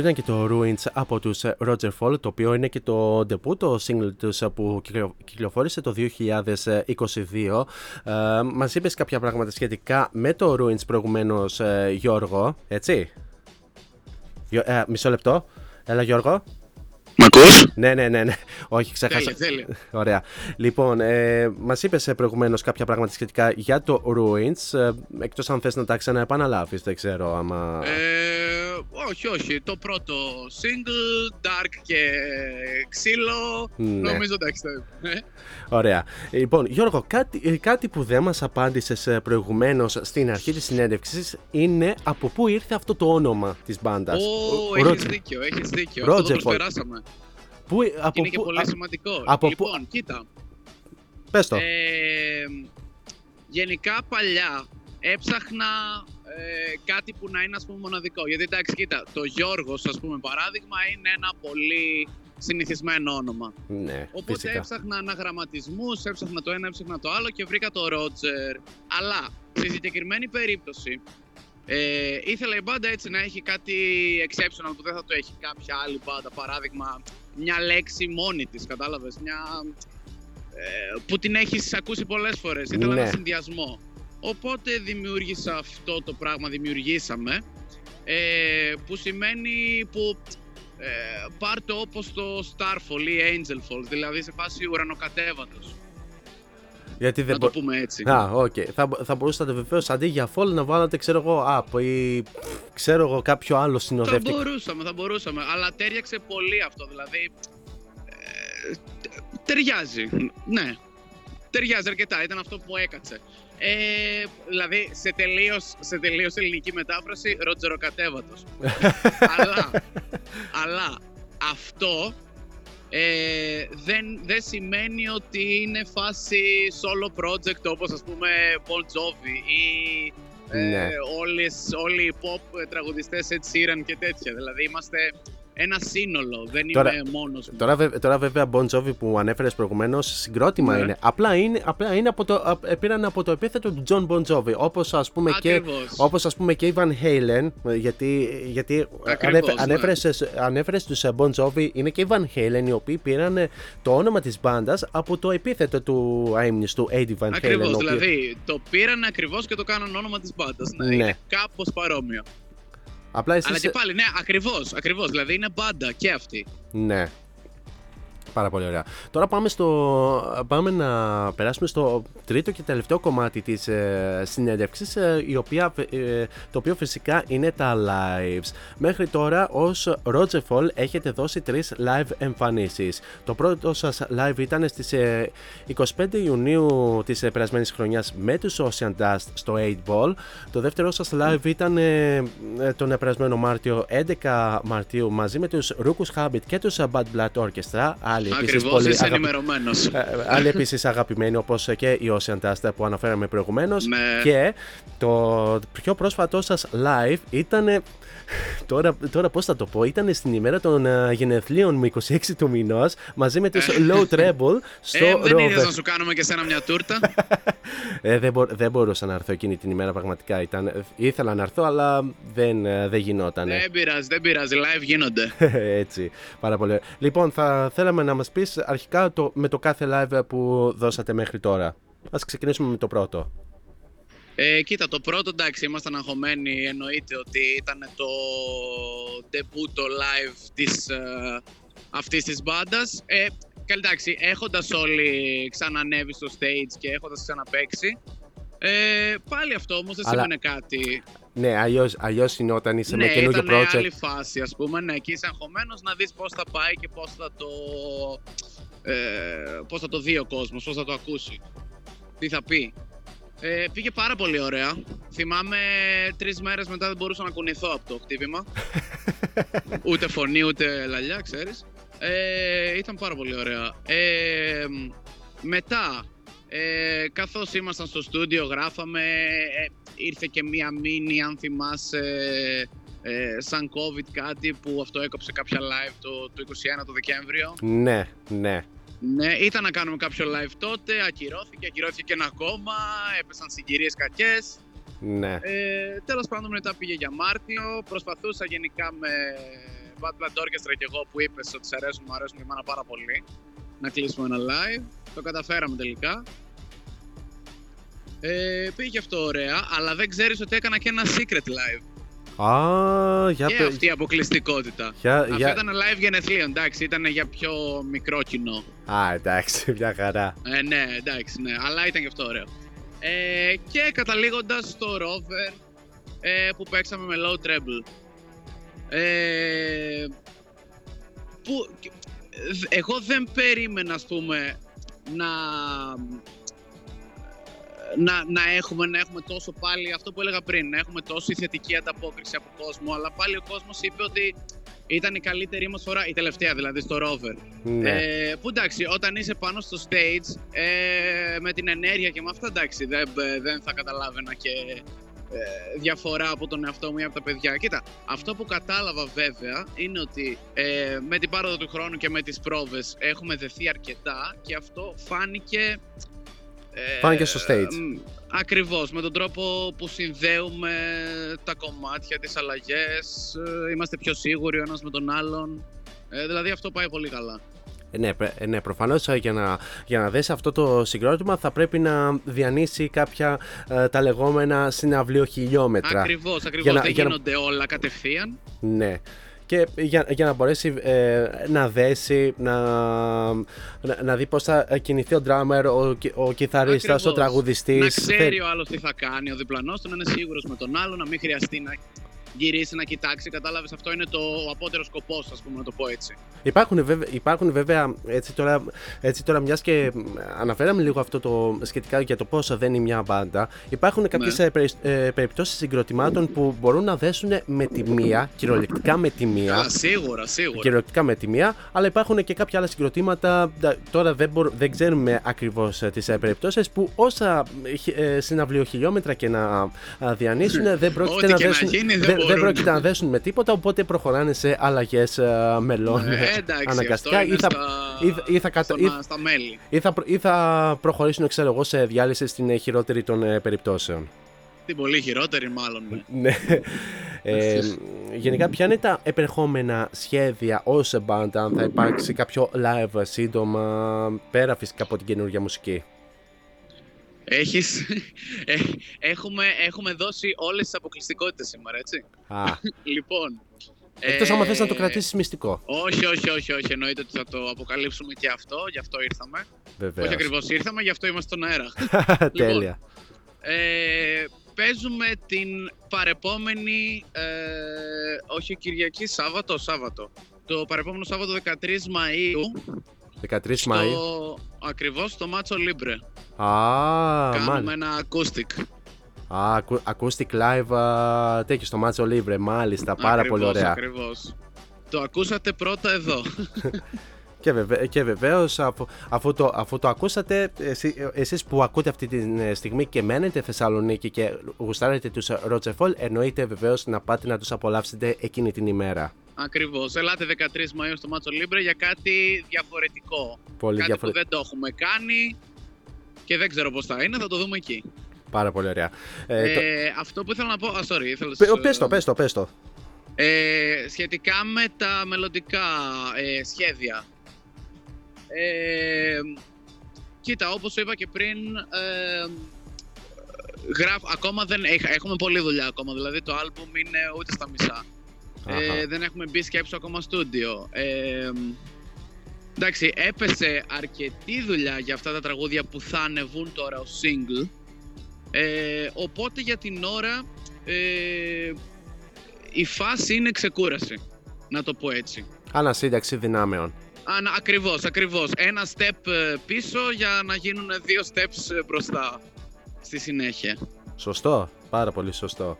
Αυτό ήταν και το Ruins από τους Rogerfall, το οποίο είναι και το debut, το single τους που κυκλοφόρησε το δύο χιλιάδες είκοσι δύο. Ε, μας είπες κάποια πράγματα σχετικά με το Ruins προηγουμένως, ε, Γιώργο, έτσι? Ε, μισό λεπτό. Έλα, Γιώργο. Μ' ακούς? Ναι, ναι, ναι, ναι. Όχι, ξέχασα. Τέλεια, τέλεια. Ωραία. Λοιπόν, ε, μας είπες προηγουμένως κάποια πράγματα σχετικά για το Ruins, ε, εκτός αν θες να τα ξαναεπαναλάβεις, δεν ξέρω άμα... Ε, όχι, όχι. Το πρώτο single, dark και ξύλο, ναι. Νομίζω εντάξει. Ωραία. Λοιπόν, Γιώργο, κάτι, κάτι που δεν μας απάντησες προηγουμένως στην αρχή της συνέντευξης είναι από πού ήρθε αυτό το όνομα της μπάντας. Ω, έχεις δίκιο, έχεις δίκιο. Roger, αυτό το προσπεράσαμε. Που, από είναι που, και πολύ α, σημαντικό. Από λοιπόν, που... κοίτα. Πες το. Ε, γενικά παλιά έψαχνα ε, κάτι που να είναι, ας πούμε, μοναδικό. Γιατί εντάξει, κοίτα, το Γιώργος, ας πούμε, παράδειγμα, είναι ένα πολύ συνηθισμένο όνομα. Ναι, οπότε φυσικά. Έψαχνα αναγραμματισμούς, έψαχνα το ένα, έψαχνα το άλλο και βρήκα το Ρότζερ. Αλλά στη συγκεκριμένη περίπτωση Ε, ήθελα η μπάντα έτσι να έχει κάτι exceptional που δεν θα το έχει κάποια άλλη μπάντα, παράδειγμα μια λέξη μόνη της, κατάλαβες, μια, ε, που την έχεις ακούσει πολλές φορές, ήθελα ναι. ένα συνδυασμό. Οπότε δημιούργησα αυτό το πράγμα, δημιουργήσαμε, ε, που σημαίνει που ε, πάρτε όπως το Starfall ή Angelfall, δηλαδή σε φάση ουρανοκατέβατος. Γιατί δεν να το πούμε έτσι. Α, okay. θα, θα μπορούσατε βεβαίως αντί για fall να βάλατε, ξέρω εγώ, up ή ξέρω εγώ, κάποιο άλλο συνοδεύτηκε. Θα μπορούσαμε, θα μπορούσαμε, αλλά τέριαξε πολύ αυτό, δηλαδή ε, ταιριάζει, ναι, ταιριάζει αρκετά, ήταν αυτό που έκατσε. Ε, δηλαδή σε τελείως, σε τελείως ελληνική μετάφραση, ροτζεροκατέβατος. αλλά, αλλά αυτό... Ε, δεν, δεν σημαίνει ότι είναι φάση solo project όπως ας πούμε Bon Jovi ή ναι. ε, όλες, όλοι οι pop τραγουδιστές Ed Sheeran και τέτοια, δηλαδή είμαστε ένα σύνολο, δεν τώρα, είμαι μόνος μου. Τώρα, τώρα βέβαια Bon Jovi που ανέφερες προηγουμένως συγκρότημα ναι. είναι, απλά, είναι, απλά είναι από το, πήραν από το επίθετο του John Bon Jovi, όπως ας πούμε, και, όπως, ας πούμε και η Van Halen, γιατί, γιατί Ακριβώς, ανέφερες, ναι. ανέφερες τους Bon Jovi, είναι και η Van Halen οι οποίοι πήραν το όνομα της μπάντας από το επίθετο του αείμνηστου του Eddie Van Halen. Ακριβώς, οποίος... δηλαδή το πήραν ακριβώς και το κάναν όνομα της μπάντας, ναι. είναι κάπως παρόμοιο. Απλά εσείς... Αλλά και πάλι, ναι, ακριβώς, ακριβώς, δηλαδή είναι μπάντα και αυτή. Ναι, πάρα πολύ ωραία. Τώρα πάμε, στο... πάμε να περάσουμε στο τρίτο και τελευταίο κομμάτι της ε, συνέντευξης, ε, η οποία, ε, το οποίο φυσικά είναι τα lives. Μέχρι τώρα ως Rogerfall έχετε δώσει τρεις live εμφανίσεις. Το πρώτο σας live ήταν στις ε, εικοστή πέμπτη Ιουνίου της ε, περασμένης χρονιάς με τους Social Dust στο οκτώ Ball. Το δεύτερο σας live ήταν ε, ε, τον ε, περασμένο Μάρτιο, έντεκα Μαρτίου, μαζί με τους Rook's Habit και τους Bad Blood Orchestra. Ακριβώς, είσαι αγαπη... ενημερωμένος. Άλλοι επίσης αγαπημένοι, όπως και η Ocean Dust που αναφέραμε προηγουμένως. Ναι. Και το πιο πρόσφατό σας live ήταν. Τώρα, τώρα πώς θα το πω, ήταν στην ημέρα των uh, γενεθλίων μου, εικοστή έκτη του μηνός, μαζί με τους Low Treble στο ε, δεν είδες να σου κάνουμε και σένα μια τούρτα? ε, δεν, μπο, δεν μπορούσα να έρθω εκείνη την ημέρα, πραγματικά ήταν, ήθελα να έρθω, αλλά δεν, δεν γινόταν. Δεν πειράζει, δεν πειράζει, live γίνονται. Έτσι, πάρα πολύ. Λοιπόν, θα θέλαμε να μας πεις αρχικά το, με το κάθε live που δώσατε μέχρι τώρα. Ας ξεκινήσουμε με το πρώτο. Ε, κοίτα, το πρώτο, εντάξει, ήμασταν αγχωμένοι, εννοείται ότι ήταν το debut, το live της, ε, αυτής της μπάντας. Ε, Καλή, εντάξει, έχοντας όλοι ξανανέβει στο stage και έχοντας ξαναπαίξει, ε, πάλι αυτό όμως δεν Αλλά... σημαίνει κάτι. Ναι, αλλιώς, αλλιώς είναι όταν είσαι ναι, με καινούργιο project. Ναι, ήταν άλλη φάση, ας πούμε, ναι, και είσαι αγχωμένος να δεις πώς θα πάει και πώς θα το, ε, πώς θα το δει ο κόσμος, πώς θα το ακούσει, τι θα πει. Ε, πήγε πάρα πολύ ωραία. Θυμάμαι τρεις μέρες μετά δεν μπορούσα να κουνηθώ από το χτύπημα. Ούτε φωνή, ούτε λαλιά, ξέρεις. Ε, ήταν πάρα πολύ ωραία. Ε, μετά, ε, καθώς ήμασταν στο στούντιο, γράφαμε. Ε, ήρθε και μία μίνι, αν θυμάσαι, ε, σαν COVID κάτι που αυτό έκοψε κάποια live το, το είκοσι ένα το Δεκέμβριο. Ναι, ναι. Ναι, ήταν να κάνουμε κάποιο live τότε, ακυρώθηκε, ακυρώθηκε και ένα ακόμα, έπεσαν συγκυρίες κακές. Ναι. Ε, τέλος πάντων, μετά πήγε για Μάρτιο, προσπαθούσα γενικά με Bad Blood Orchestra και εγώ που είπες ότι σε αρέσουν, μου αρέσουν και εμένα πάρα πολύ. Να κλείσουμε ένα live. Το καταφέραμε τελικά. Ε, πήγε αυτό ωραία, αλλά δεν ξέρεις ότι έκανα και ένα secret live. Α, για και αυτή η αποκλειστικότητα. Για, αυτό για... ήταν live γενεθλίων, εντάξει, ήταν για πιο μικρό κοινό. Α, εντάξει, μια χαρά. Ε, ναι, εντάξει, ναι, αλλά ήταν και αυτό ωραίο. Ε, και καταλήγοντας στο Rover ε, που παίξαμε με Low Treble. Ε, που, εγώ δεν περίμενα, ας πούμε, να... Να, να, έχουμε, να έχουμε τόσο πάλι, αυτό που έλεγα πριν, να έχουμε τόση θετική ανταπόκριση από κόσμο, αλλά πάλι ο κόσμος είπε ότι ήταν η καλύτερη μας φορά, η τελευταία δηλαδή, στο Rover. Ναι. Ε, που εντάξει, όταν είσαι πάνω στο stage, ε, με την ενέργεια και με αυτά, εντάξει, δεν, δεν θα καταλάβαινα και ε, διαφορά από τον εαυτό μου ή από τα παιδιά. Κοίτα, αυτό που κατάλαβα βέβαια είναι ότι ε, με την πάροδο του χρόνου και με τις πρόβες έχουμε δεθεί αρκετά και αυτό φάνηκε... Φάνηκε στο stage. Ε, ακριβώς, με τον τρόπο που συνδέουμε τα κομμάτια, τις αλλαγές, ε, είμαστε πιο σίγουροι ο ένας με τον άλλον, ε, δηλαδή αυτό πάει πολύ καλά. Ναι, ναι, προφανώς για να, για να δεις αυτό το συγκρότημα θα πρέπει να διανύσει κάποια ε, τα λεγόμενα συναυλίο χιλιόμετρα. Ακριβώς, ακριβώς, να, δεν γίνονται να... όλα κατευθείαν. Ναι. Και για, για να μπορέσει ε, να δέσει, να, να, να δει πώς θα κινηθεί ο ντράμερ, ο, ο κιθαρίστας, ο τραγουδιστής. Να ξέρει ο άλλος τι θα κάνει, ο διπλανός του να είναι σίγουρος με τον άλλο, να μην χρειαστεί να γυρίσει, να κοιτάξει, κατάλαβες, αυτό είναι το απότερος σκοπός, ας πούμε, να το πω έτσι. Υπάρχουν βέβαια, υπάρχουν, βέβαια έτσι, τώρα, έτσι τώρα μιας και αναφέραμε λίγο αυτό το σχετικά για το πόσο δένει μια μπάντα, υπάρχουν κάποιες ναι. περι, ε, περιπτώσεις συγκροτημάτων που μπορούν να δέσουν με τη μία, κυριολεκτικά με τη μία. Α, σίγουρα, σίγουρα. Κυριολεκτικά με τη μία, αλλά υπάρχουν και κάποια άλλα συγκροτήματα, τώρα δεν, μπορού, δεν ξέρουμε ακριβώς τις περιπτώσεις, που όσα ε, συναυλίο χιλιόμετρα και να διανύσουν, δεν πρόκειται να δέσουν. Δεν πρόκειται να δέσουν με τίποτα, οπότε προχωράνε σε αλλαγές uh, μελών. Ε, εντάξει, αναγκαστικά ή θα, στα... ή, θα κατα... στα... στα μέλη. Ή θα, ή θα προχωρήσουν, ξέρω εγώ, σε διάλυση στην χειρότερη των ε, περιπτώσεων. Την πολύ χειρότερη, μάλλον. Ναι. ε, γενικά, ποια είναι τα επερχόμενα σχέδια ως μπάντα, αν θα υπάρξει κάποιο live σύντομα, πέρα φυσικά από την καινούργια μουσική? Έχεις... έχουμε, έχουμε δώσει όλες τις αποκλειστικότητες σήμερα, έτσι. Α. Λοιπόν... Εκτός ε... άμα θες να το κρατήσεις μυστικό. Όχι, όχι, όχι, όχι. Εννοείται ότι θα το αποκαλύψουμε και αυτό. Γι' αυτό ήρθαμε. Βεβαίως. Όχι ακριβώς ήρθαμε, γι' αυτό είμαστε στον αέρα. Λοιπόν, τέλεια. Ε, παίζουμε την παρεπόμενη... Ε, όχι, Κυριακή, Σάββατο, Σάββατο. Το παρεπόμενο Σάββατο δεκατρείς Μαΐου. δεκατρείς Μαΐου. Στο... Ακριβώς, στο Μάτσο Λίμπρε. Ah, κάνουμε μάλιστα. ένα acoustic. Ah, acoustic live uh, τέτοιο στο Μάτσο Λίμπρε, μάλιστα, πάρα ακριβώς, πολύ ωραία. Ακριβώς. Το ακούσατε πρώτα εδώ. Και, βεβα... και βεβαίως, αφού, αφού, το, αφού το ακούσατε, εσείς, εσείς που ακούτε αυτή τη στιγμή και μένετε Θεσσαλονίκη και γουστάρετε τους Rogerfall, εννοείται βεβαίως να πάτε να τους απολαύσετε εκείνη την ημέρα. Ακριβώς. Ελάτε δεκατρείς Μαΐου στο Μάτσο Λίμπρε για κάτι διαφορετικό. Πολύ κάτι διαφορε... που δεν το έχουμε κάνει. Και δεν ξέρω πώς θα είναι, θα το δούμε εκεί. Πάρα πολύ ωραία. Ε, ε, το... Αυτό που ήθελα να πω... Α, sorry, ήθελα... Π, πες το, πες το, πες το. Ε, σχετικά με τα μελλοντικά ε, σχέδια. Ε, κοίτα, όπως είπα και πριν, ε, γράφ, ακόμα δεν έχουμε πολλή δουλειά ακόμα, δηλαδή το άλμπουμ είναι ούτε στα μισά. Ε, δεν έχουμε μπει σκέψη ακόμα στούντιο. Ε, Εντάξει, έπεσε αρκετή δουλειά για αυτά τα τραγούδια που θα ανεβούν τώρα ως single. Ε, οπότε για την ώρα ε, η φάση είναι ξεκούραση, να το πω έτσι. Ανασύνταξη δυνάμεων. Ανα, ακριβώς, ακριβώς. Ένα step πίσω για να γίνουν δύο steps μπροστά στη συνέχεια. Σωστό, πάρα πολύ σωστό.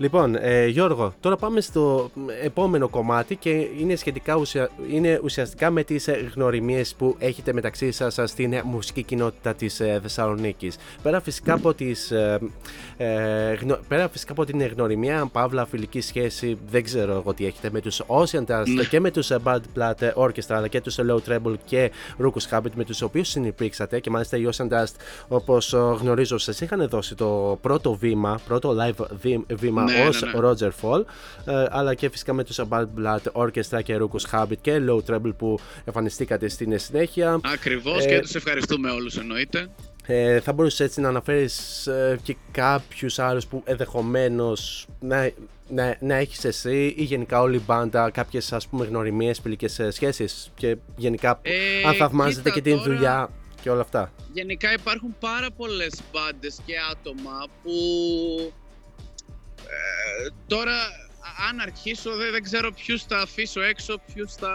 Λοιπόν, ε, Γιώργο, τώρα πάμε στο επόμενο κομμάτι και είναι, σχετικά ουσια... είναι ουσιαστικά με τις γνωριμίες που έχετε μεταξύ σας στην μουσική κοινότητα της ε, Θεσσαλονίκης. Πέρα φυσικά, από τις, ε, ε, γνω... Πέρα φυσικά από την γνωριμία, παύλα φιλική σχέση, δεν ξέρω εγώ τι έχετε, με τους Ocean Dust και με τους Bad Blood Orchestra, αλλά και τους Low Treble και Rook's Habit, με τους οποίους συνυπήρξατε, και μάλιστα οι Ocean Dust, όπως γνωρίζω, σας είχαν δώσει το πρώτο βήμα, πρώτο live βήμα ναι, ως ναι, ναι. Rogerfall, ε, αλλά και φυσικά με τους Bad Blood Orchestra και Rookus Habit και Low Treble που εμφανιστήκατε στην συνέχεια. Ακριβώς, ε, και τους ευχαριστούμε όλους εννοείται. Ε, θα μπορούσες έτσι να αναφέρεις ε, και κάποιους άλλους που ενδεχομένως να, να, να έχεις εσύ ή γενικά όλη η μπάντα, κάποιες ας πούμε γνωριμίες, φιλικές σχέσεις και γενικά ε, αν θαυμάζετε και την τώρα... δουλειά και όλα αυτά. Γενικά υπάρχουν πάρα πολλές μπάντες και άτομα που ε, τώρα αν αρχίσω δεν, δεν ξέρω ποιους θα αφήσω έξω, ποιους θα,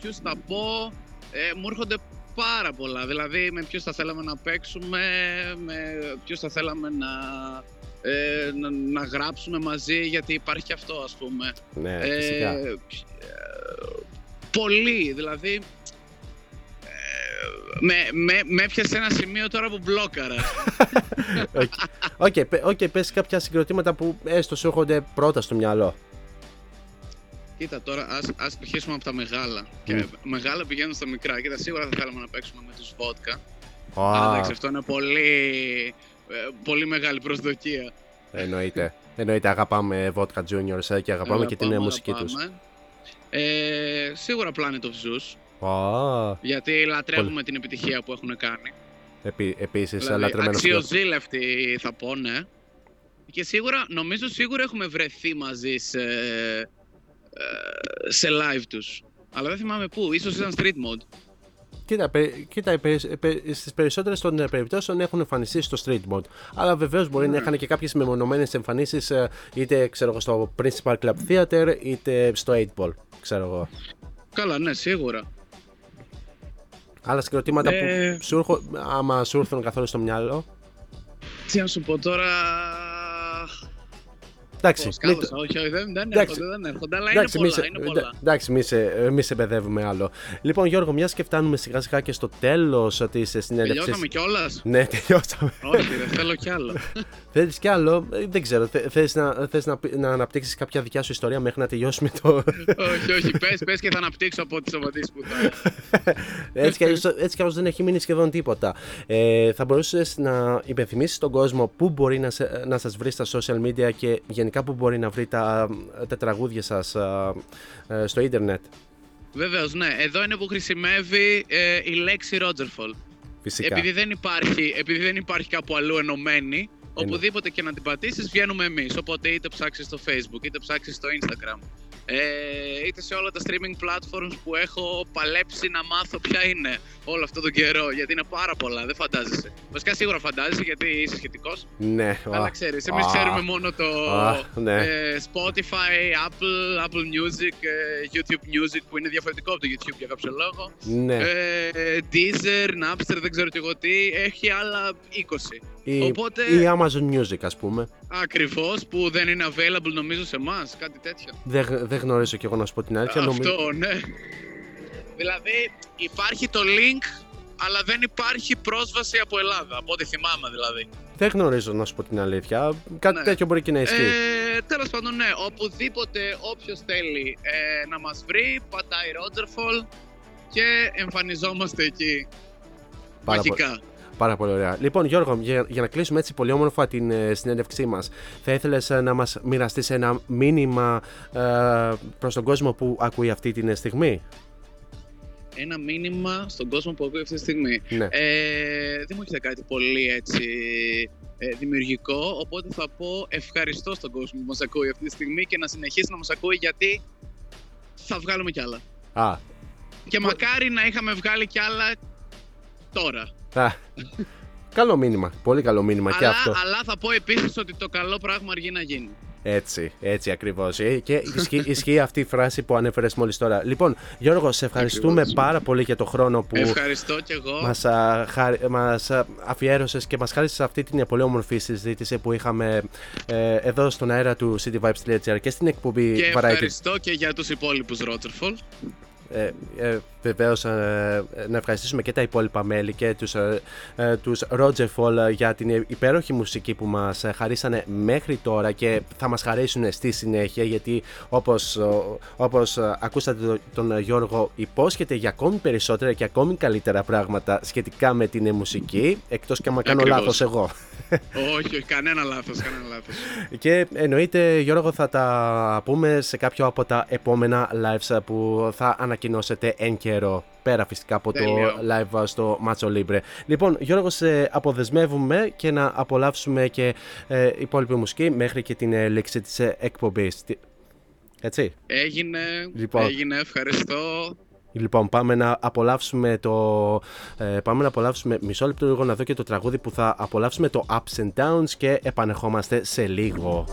ποιους θα πω, ε, μου έρχονται πάρα πολλά, δηλαδή με ποιους θα θέλαμε να παίξουμε, με ποιους θα θέλαμε να, ε, να, να γράψουμε μαζί, γιατί υπάρχει αυτό ας πούμε. Ναι, φυσικά. Ε, ε, πολύ, δηλαδή Με, με, με έπιασε ένα σημείο τώρα που μπλόκαρα. Οκ, okay. okay, okay, πες κάποια συγκροτήματα που έστω σου έρχονται πρώτα στο μυαλό. Κοίτα τώρα, ας, ας αρχίσουμε από τα μεγάλα. Mm. Και μεγάλα πηγαίνουν στα μικρά. Κοίτα, σίγουρα θα θέλαμε να παίξουμε με τους Vodka. Oh. Εντάξει, αυτό είναι πολύ, πολύ μεγάλη προσδοκία. Εννοείται. Εννοείται, αγαπάμε Vodka Juniors και αγαπάμε ε, και την αγαπάμε, μουσική αγαπάμε. τους. Ε, σίγουρα Planet of Zeus. Oh. Γιατί λατρεύουμε πολύ την επιτυχία που έχουν κάνει. Επί, επίσης, δηλαδή, λατρεμένος αξιοζήλευτη θα πω, ναι. Και σίγουρα, νομίζω σίγουρα έχουμε βρεθεί μαζί σε, σε live τους. Αλλά δεν θυμάμαι πού, ίσως ήταν street mode. Κοίτα, κοίτα στις περισσότερες των περιπτώσεων έχουν εμφανιστεί στο street mode. Αλλά βεβαίως μπορεί mm. να είχαν και κάποιες μεμονωμένες εμφανίσεις, είτε ξέρω, στο Principal Club Theater, είτε στο eight ball, ξέρω εγώ. Καλά, ναι, σίγουρα. Άλλα συγκροτήματα ε... που σου έρχο... άμα σου έρθουν καθόλου στο μυαλό. Τι να σου πω τώρα... Εντάξει, μην... όχι, όχι, δεν, δεν έρχονται, δεν έρχονται, αλλά εντάξει, είναι πολλά, μη... είναι πολλά. Εντάξει, μη σε, μη σε μπεδεύουμε άλλο. Λοιπόν, Γιώργο, μιας και φτάνουμε σιγά σιγά και στο τέλος της συνέντευξης. Τελειώσαμε κιόλας. Ναι, τελειώσαμε. Όχι, δεν θέλω κι άλλο. Θέλεις κι άλλο, δεν ξέρω, θες να, θες να, να αναπτύξεις κάποια δικιά σου ιστορία μέχρι να τελειώσουμε το... όχι, όχι, πες, πες και θα αναπτύξω από τις απαντήσεις που θα... Έτσι κι άλλως δεν έχει μείνει σχεδόν τίποτα. Ε, θα μπορούσες να υπενθυμίσεις τον κόσμο πού μπορεί να, σε, να σας βρει στα social media και γενικά κάπου μπορεί να βρει τα, τα τραγούδια σας α, ε, στο ίντερνετ. Βεβαίως, ναι. Εδώ είναι που χρησιμεύει ε, η λέξη Rogerfall. Φυσικά. Επειδή δεν υπάρχει, επειδή δεν υπάρχει κάπου αλλού ενωμένη, είναι. Οπουδήποτε και να την πατήσεις βγαίνουμε εμείς. Οπότε είτε ψάξεις στο Facebook, είτε ψάξεις στο Instagram, ε, είτε σε όλα τα streaming platforms που έχω παλέψει να μάθω ποια είναι όλο αυτόν τον καιρό, γιατί είναι πάρα πολλά, δεν φαντάζεσαι. Βασικά σίγουρα φαντάζεσαι γιατί είσαι σχετικός. Ναι. Αλλά ξέρεις, εμείς ξέρουμε μόνο το Spotify, Apple, Apple Music, YouTube Music που είναι διαφορετικό από το YouTube για κάποιο λόγο. Ναι. Deezer, Napster, δεν ξέρω και εγώ τι, έχει άλλα είκοσι. Ή, Οπότε, ή Amazon Music, ας πούμε. Ακριβώς, που δεν είναι available νομίζω σε εμάς, κάτι τέτοιο. Δεν, δεν γνωρίζω κι εγώ να σου πω την αλήθεια. Αυτό, νομίζω... ναι. Δηλαδή υπάρχει το link, αλλά δεν υπάρχει πρόσβαση από Ελλάδα, από ό,τι θυμάμαι δηλαδή. Δεν γνωρίζω να σου πω την αλήθεια. Κάτι ναι. τέτοιο μπορεί και να ισχύει. Ε, τέλος πάντων, ναι. Οπουδήποτε, όποιος θέλει ε, να μας βρει, πατάει Rogerfall και εμφανιζόμαστε εκεί. Πάρα μαγικά. Πολύ. Πάρα πολύ ωραία. Λοιπόν, Γιώργο, για, για να κλείσουμε έτσι πολύ όμορφα την ε, συνέντευξή μας, θα ήθελες ε, να μας μοιραστείς ένα μήνυμα ε, προς τον κόσμο που ακούει αυτή την στιγμή. Ένα μήνυμα στον κόσμο που ακούει αυτή τη στιγμή. Ναι. Ε, δεν μου έχετε κάτι πολύ έτσι ε, δημιουργικό, οπότε θα πω ευχαριστώ στον κόσμο που μας ακούει αυτή τη στιγμή και να συνεχίσει να μας ακούει, γιατί θα βγάλουμε κι άλλα. Α. Και Μα... μακάρι να είχαμε βγάλει κι άλλα τώρα. Καλό μήνυμα, πολύ καλό μήνυμα αλλά, και αυτό. Αλλά θα πω επίσης ότι το καλό πράγμα αργεί να γίνει. Έτσι, έτσι ακριβώς. Και ισχύει, ισχύει αυτή η φράση που ανέφερες μόλις τώρα. Λοιπόν, Γιώργο, σε ευχαριστούμε πάρα πολύ για το χρόνο που Ευχαριστώ και εγώ. Μας, α, χα, μας αφιέρωσες και μας χάρισες αυτή την πολύ όμορφη συζήτηση που είχαμε ε, εδώ στον αέρα του cityvibes.gr και στην εκπομπή Variety. Και ευχαριστώ Variety. Και για τους υπόλοιπους Rogerfall. Ε, ε, βεβαίως ε, να ευχαριστήσουμε και τα υπόλοιπα μέλη και τους, ε, ε, τους Rogerfall για την υπέροχη μουσική που μας χαρίσανε μέχρι τώρα και θα μας χαρίσουν στη συνέχεια, γιατί όπως, όπως ακούσατε τον Γιώργο υπόσχεται για ακόμη περισσότερα και ακόμη καλύτερα πράγματα σχετικά με την μουσική, εκτός και άμα κάνω λάθος εγώ. Όχι, όχι, κανένα λάθος, κανένα λάθος. Και εννοείται, Γιώργο, θα τα πούμε σε κάποιο από τα επόμενα lives που θα ανακοινώσετε εν καιρό, πέρα φυσικά από Τέλειο. Το live στο Macho Libre. Λοιπόν, Γιώργο, σε αποδεσμεύουμε και να απολαύσουμε και ε, υπόλοιπη μουσική μέχρι και την ε, λήξη της ε, εκπομπής. Έτσι. Έγινε, λοιπόν. έγινε, ευχαριστώ. Λοιπόν, πάμε να απολαύσουμε το. Ε, πάμε να απολαύσουμε μισό λεπτό λίγο να δω και το τραγούδι που θα απολαύσουμε, το Ups and Downs, και επανερχόμαστε σε λίγο.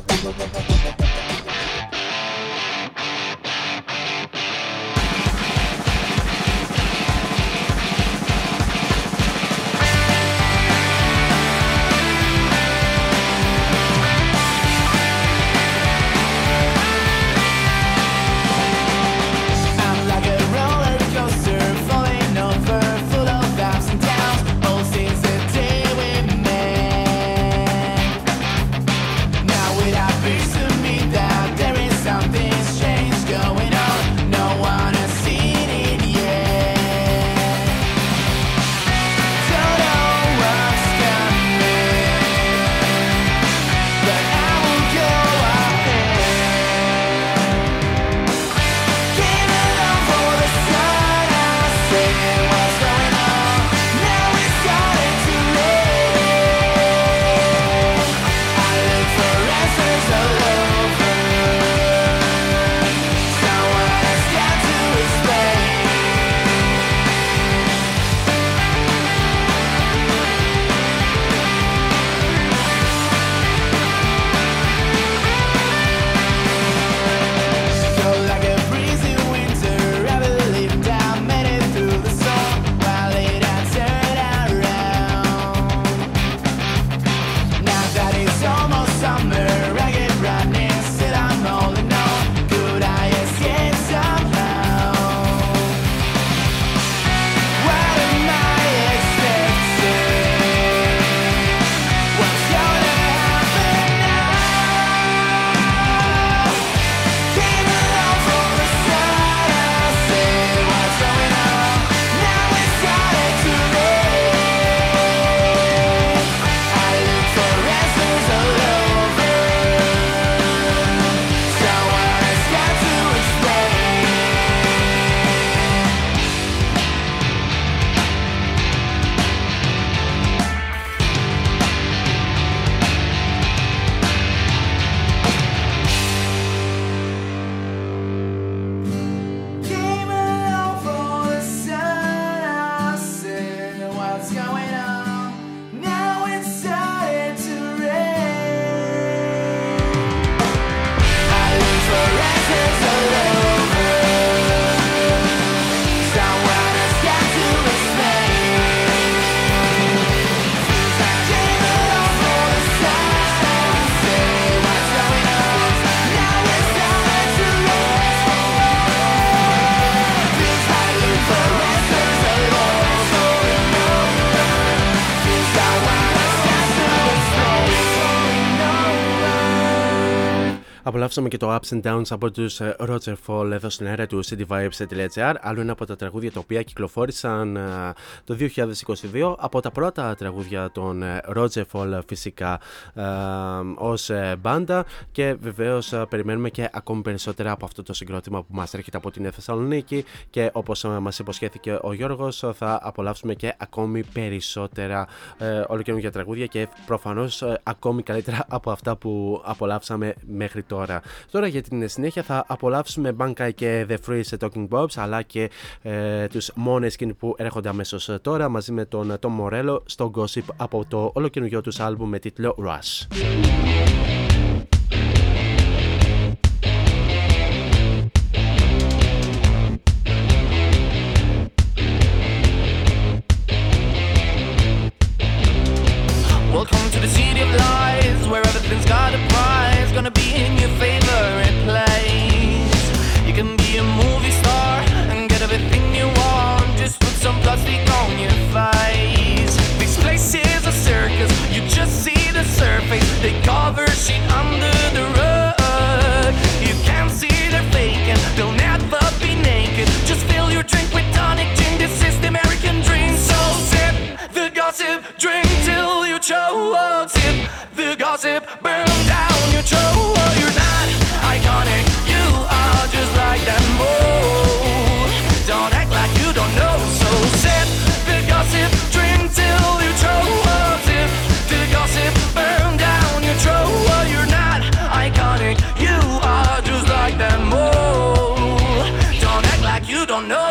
Απολαύσαμε και το Ups and Downs από τους Rogerfall εδώ στην αέρα του cityvibes.gr. Άλλο ένα από τα τραγούδια τα οποία κυκλοφόρησαν το δύο χιλιάδες είκοσι δύο, από τα πρώτα τραγούδια των Rogerfall φυσικά ως μπάντα, και βεβαίως περιμένουμε και ακόμη περισσότερα από αυτό το συγκρότημα που μας έρχεται από την Θεσσαλονίκη, και όπως μας υποσχέθηκε ο Γιώργος θα απολαύσουμε και ακόμη περισσότερα ολοκαινούργια τραγούδια και προφανώς ακόμη καλύτερα από αυτά που απολαύσαμε μέχρι τώρα. Τώρα για την συνέχεια θα απολαύσουμε Bankai και The Free Talking Bobs, αλλά και ε, τους Måneskin που έρχονται αμέσως τώρα μαζί με τον Tom Morello στο Gossip από το ολοκαινούργιο τους άλμπουμ με τίτλο Rush. Welcome to the city of lies, where everything's got a prize, gonna be in your favorite place. You can be a movie star and get everything you want. They cover shit under the rug. You can see they're faking. They'll never be naked. Just fill your drink with tonic gin. This is the American dream. So sip the gossip, drink till you choke. Sip the gossip, burn down your throat. You're not iconic. You are just like them all. Don't act like you don't know. So sip the gossip, drink till you choke. Sip the gossip, burn down your throat. You're not iconic. You are just like them all. Don't act like you don't know.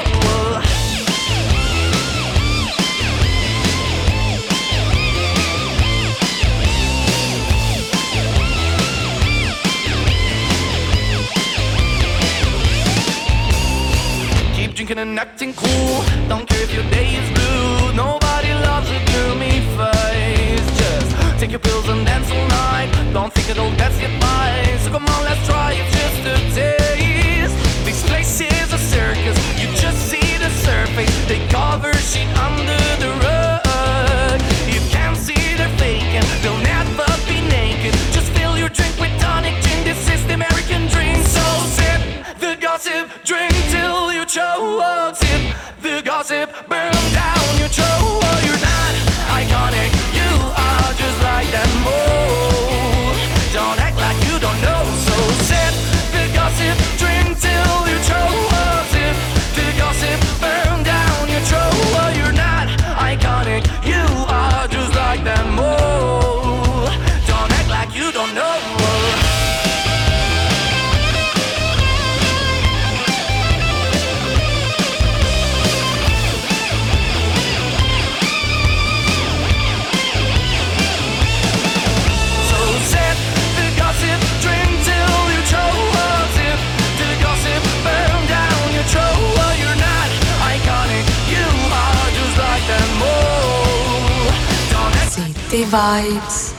Drinking and acting cool, don't care if your day is blue. Nobody loves a gloomy face. Just take your pills and dance all night. Don't think it'll that's your advice. So come on, let's try it just a taste. This place is a circus, you just see the surface. They cover shit under the rug. You can't see they're faking, they'll never be naked. Just fill your drink with tonic gin, this is the American dream. So sip the gossip, drink till choke, sip the gossip, burn down your throat. You're not iconic, you are just like them all. Don't act like you don't know, so sip the gossip, drink till you choke. Sip the gossip, burn down your throat. You're not iconic, you are just like them all. Don't act like you don't know. The vibes. Yeah.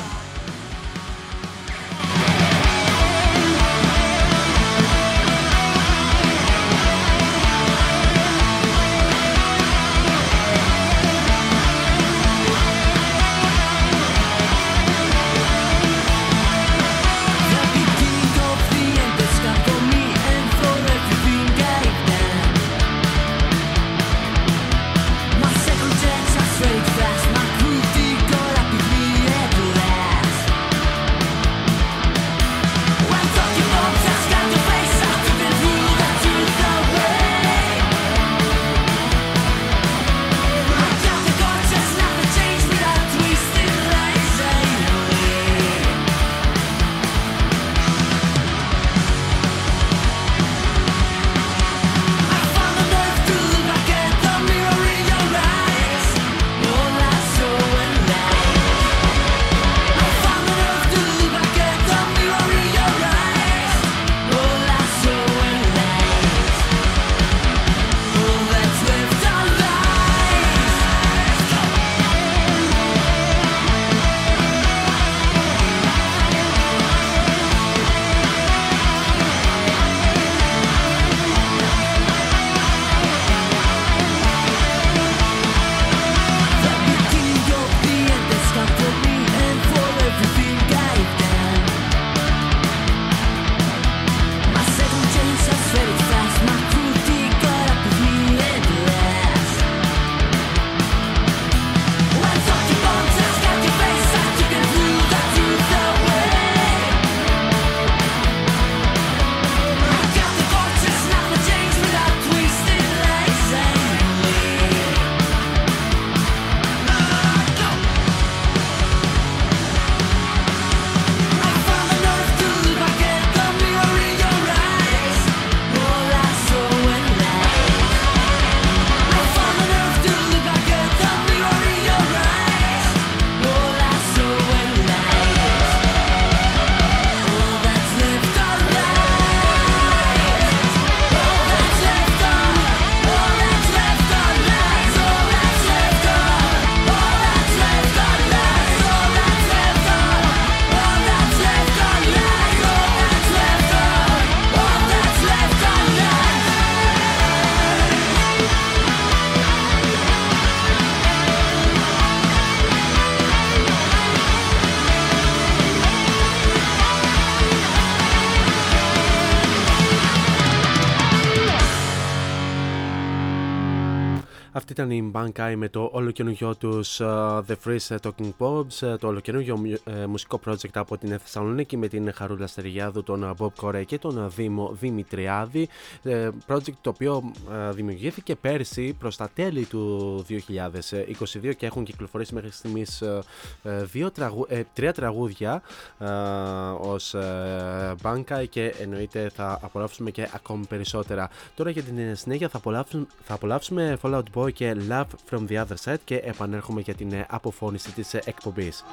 Αυτή ήταν η Bankai με το ολοκαινούργιο τους uh, The Freeze Talking Pops, το ολοκαινούργιο uh, μουσικό project από την Θεσσαλονίκη με την Χαρούλα Στεριάδου, τον Bob Κορέ και τον Δήμο Δημητριάδη. Uh, project το οποίο uh, δημιουργήθηκε πέρσι προς τα τέλη του δύο χιλιάδες είκοσι δύο και έχουν κυκλοφορήσει μέχρι στιγμής uh, δύο τραγου, uh, τρία τραγούδια uh, ως uh, Bankai και εννοείται θα απολαύσουμε και ακόμη περισσότερα. Τώρα για την συνέχεια θα απολαύσουμε, θα απολαύσουμε Fallout Boy και Love From The Other Side και επανέρχομαι για την αποφώνηση της εκπομπής.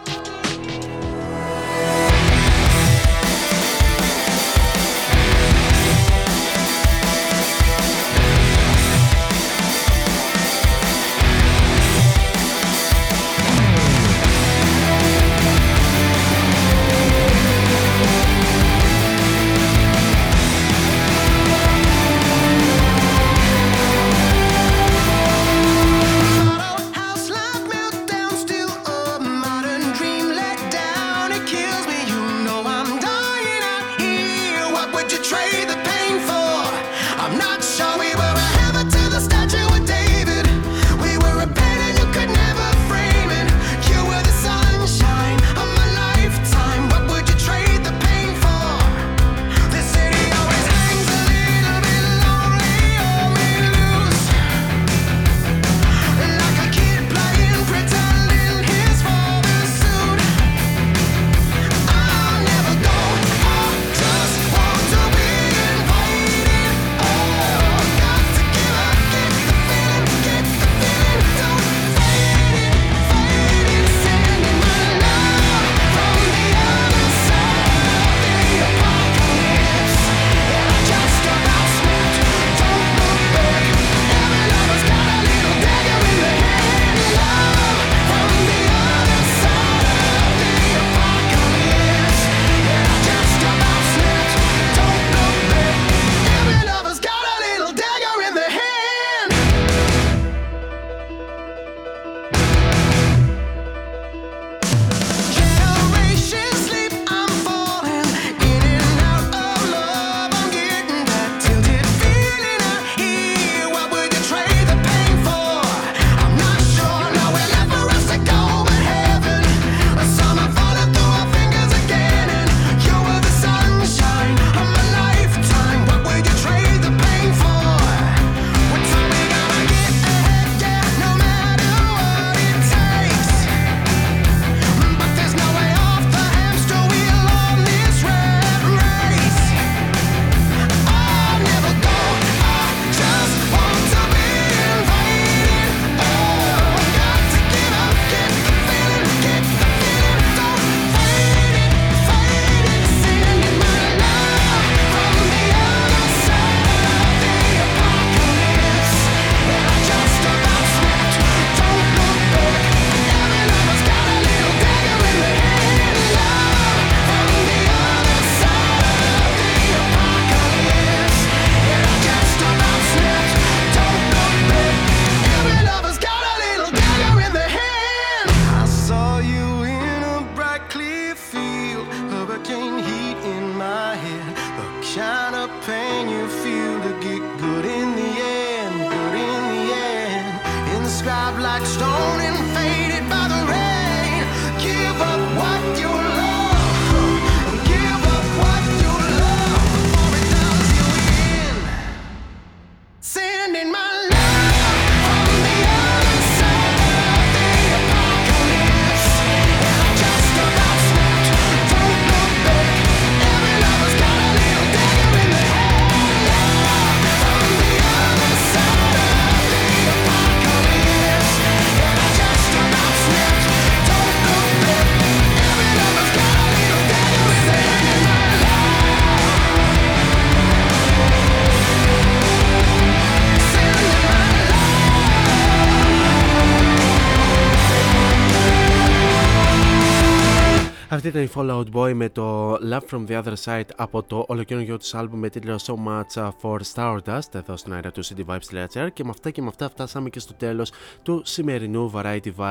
Αυτή ήταν η Fallout Boy με το Love From The Other Side από το ολοκαινούργιο τους άλμπουμ με τίτλο So Much For Stardust εδώ στην αέρα του CityVibes.gr, και με αυτά και με αυτά φτάσαμε και στο τέλος του σημερινού Variety Vibes.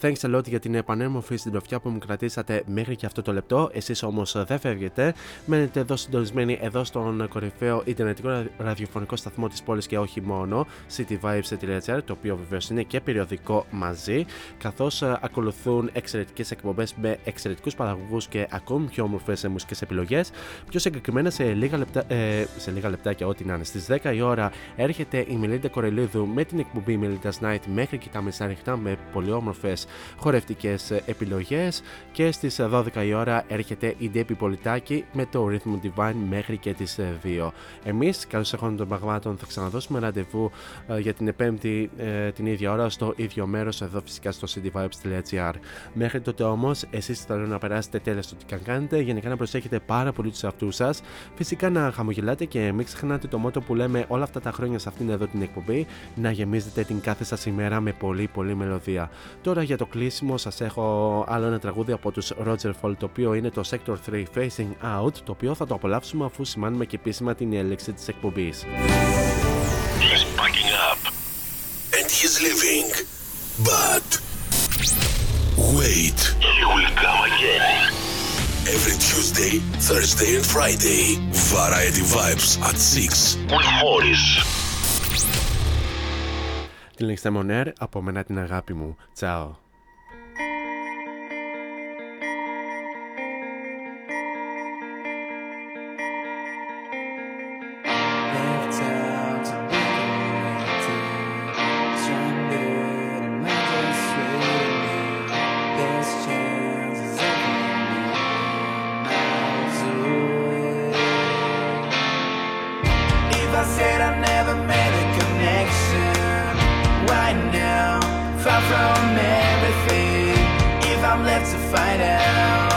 Thanks a lot για την επανέμορφη συντροφιά που μου κρατήσατε μέχρι και αυτό το λεπτό. Εσείς όμως δεν φεύγετε, μένετε εδώ συντονισμένοι εδώ στον κορυφαίο ιντερνετικό ραδιοφωνικό σταθμό της πόλης και όχι μόνο, CityVibes.gr, το οποίο βεβαίως είναι και περιοδικό μαζί, καθώς ακολουθούν εξαιρετικές εκπομπές με εξαιρετικούς παραγωγούς και ακόμη πιο όμορφες μουσικές επιλογές. Πιο συγκεκριμένα σε λίγα, λεπτά, ε, σε λίγα λεπτάκια, ό,τι να είναι, στις δέκα η ώρα έρχεται η Μελίντα Κορελίδου με την εκπομπή Melinda's Night μέχρι και τα μεσάνυχτα με πολύ όμορφες χορευτικές επιλογές, και στις δώδεκα η ώρα έρχεται η Ντέπη Πολιτάκη με το Rhythm Divine μέχρι και τις δύο. Εμείς, καλώς ήρθατε των πραγμάτων, θα ξαναδώσουμε ραντεβού ε, για την Πέμπτη ε, την ίδια ώρα στο ίδιο μέρος εδώ φυσικά στο cityvibes.gr. Μέχρι τότε όμως, εσείς θέλω να περάσετε τέλεια στο τι καν κάνετε, γενικά να προσέχετε πάρα πολύ τους εαυτούς σας, φυσικά να χαμογελάτε και μην ξεχνάτε το μότο που λέμε όλα αυτά τα χρόνια σε αυτήν εδώ την εκπομπή, να γεμίζετε την κάθε σας ημέρα με πολύ πολύ μελωδία. Τώρα για το κλείσιμο σας έχω άλλο ένα τραγούδι από τους Rogerfall, το οποίο είναι το Sector τρία Facing Out, το οποίο θα το απολαύσουμε αφού σημάνουμε και επίσημα την έλεξη της εκπομπής. He's packing up and he's leaving, but wait, he will come again. Every Tuesday, Thursday and Friday, Variety Vibes at six with Morris. Την λέξτε μονέρ, από μένα την αγάπη μου. Τσάω. From everything, if I'm left to find out.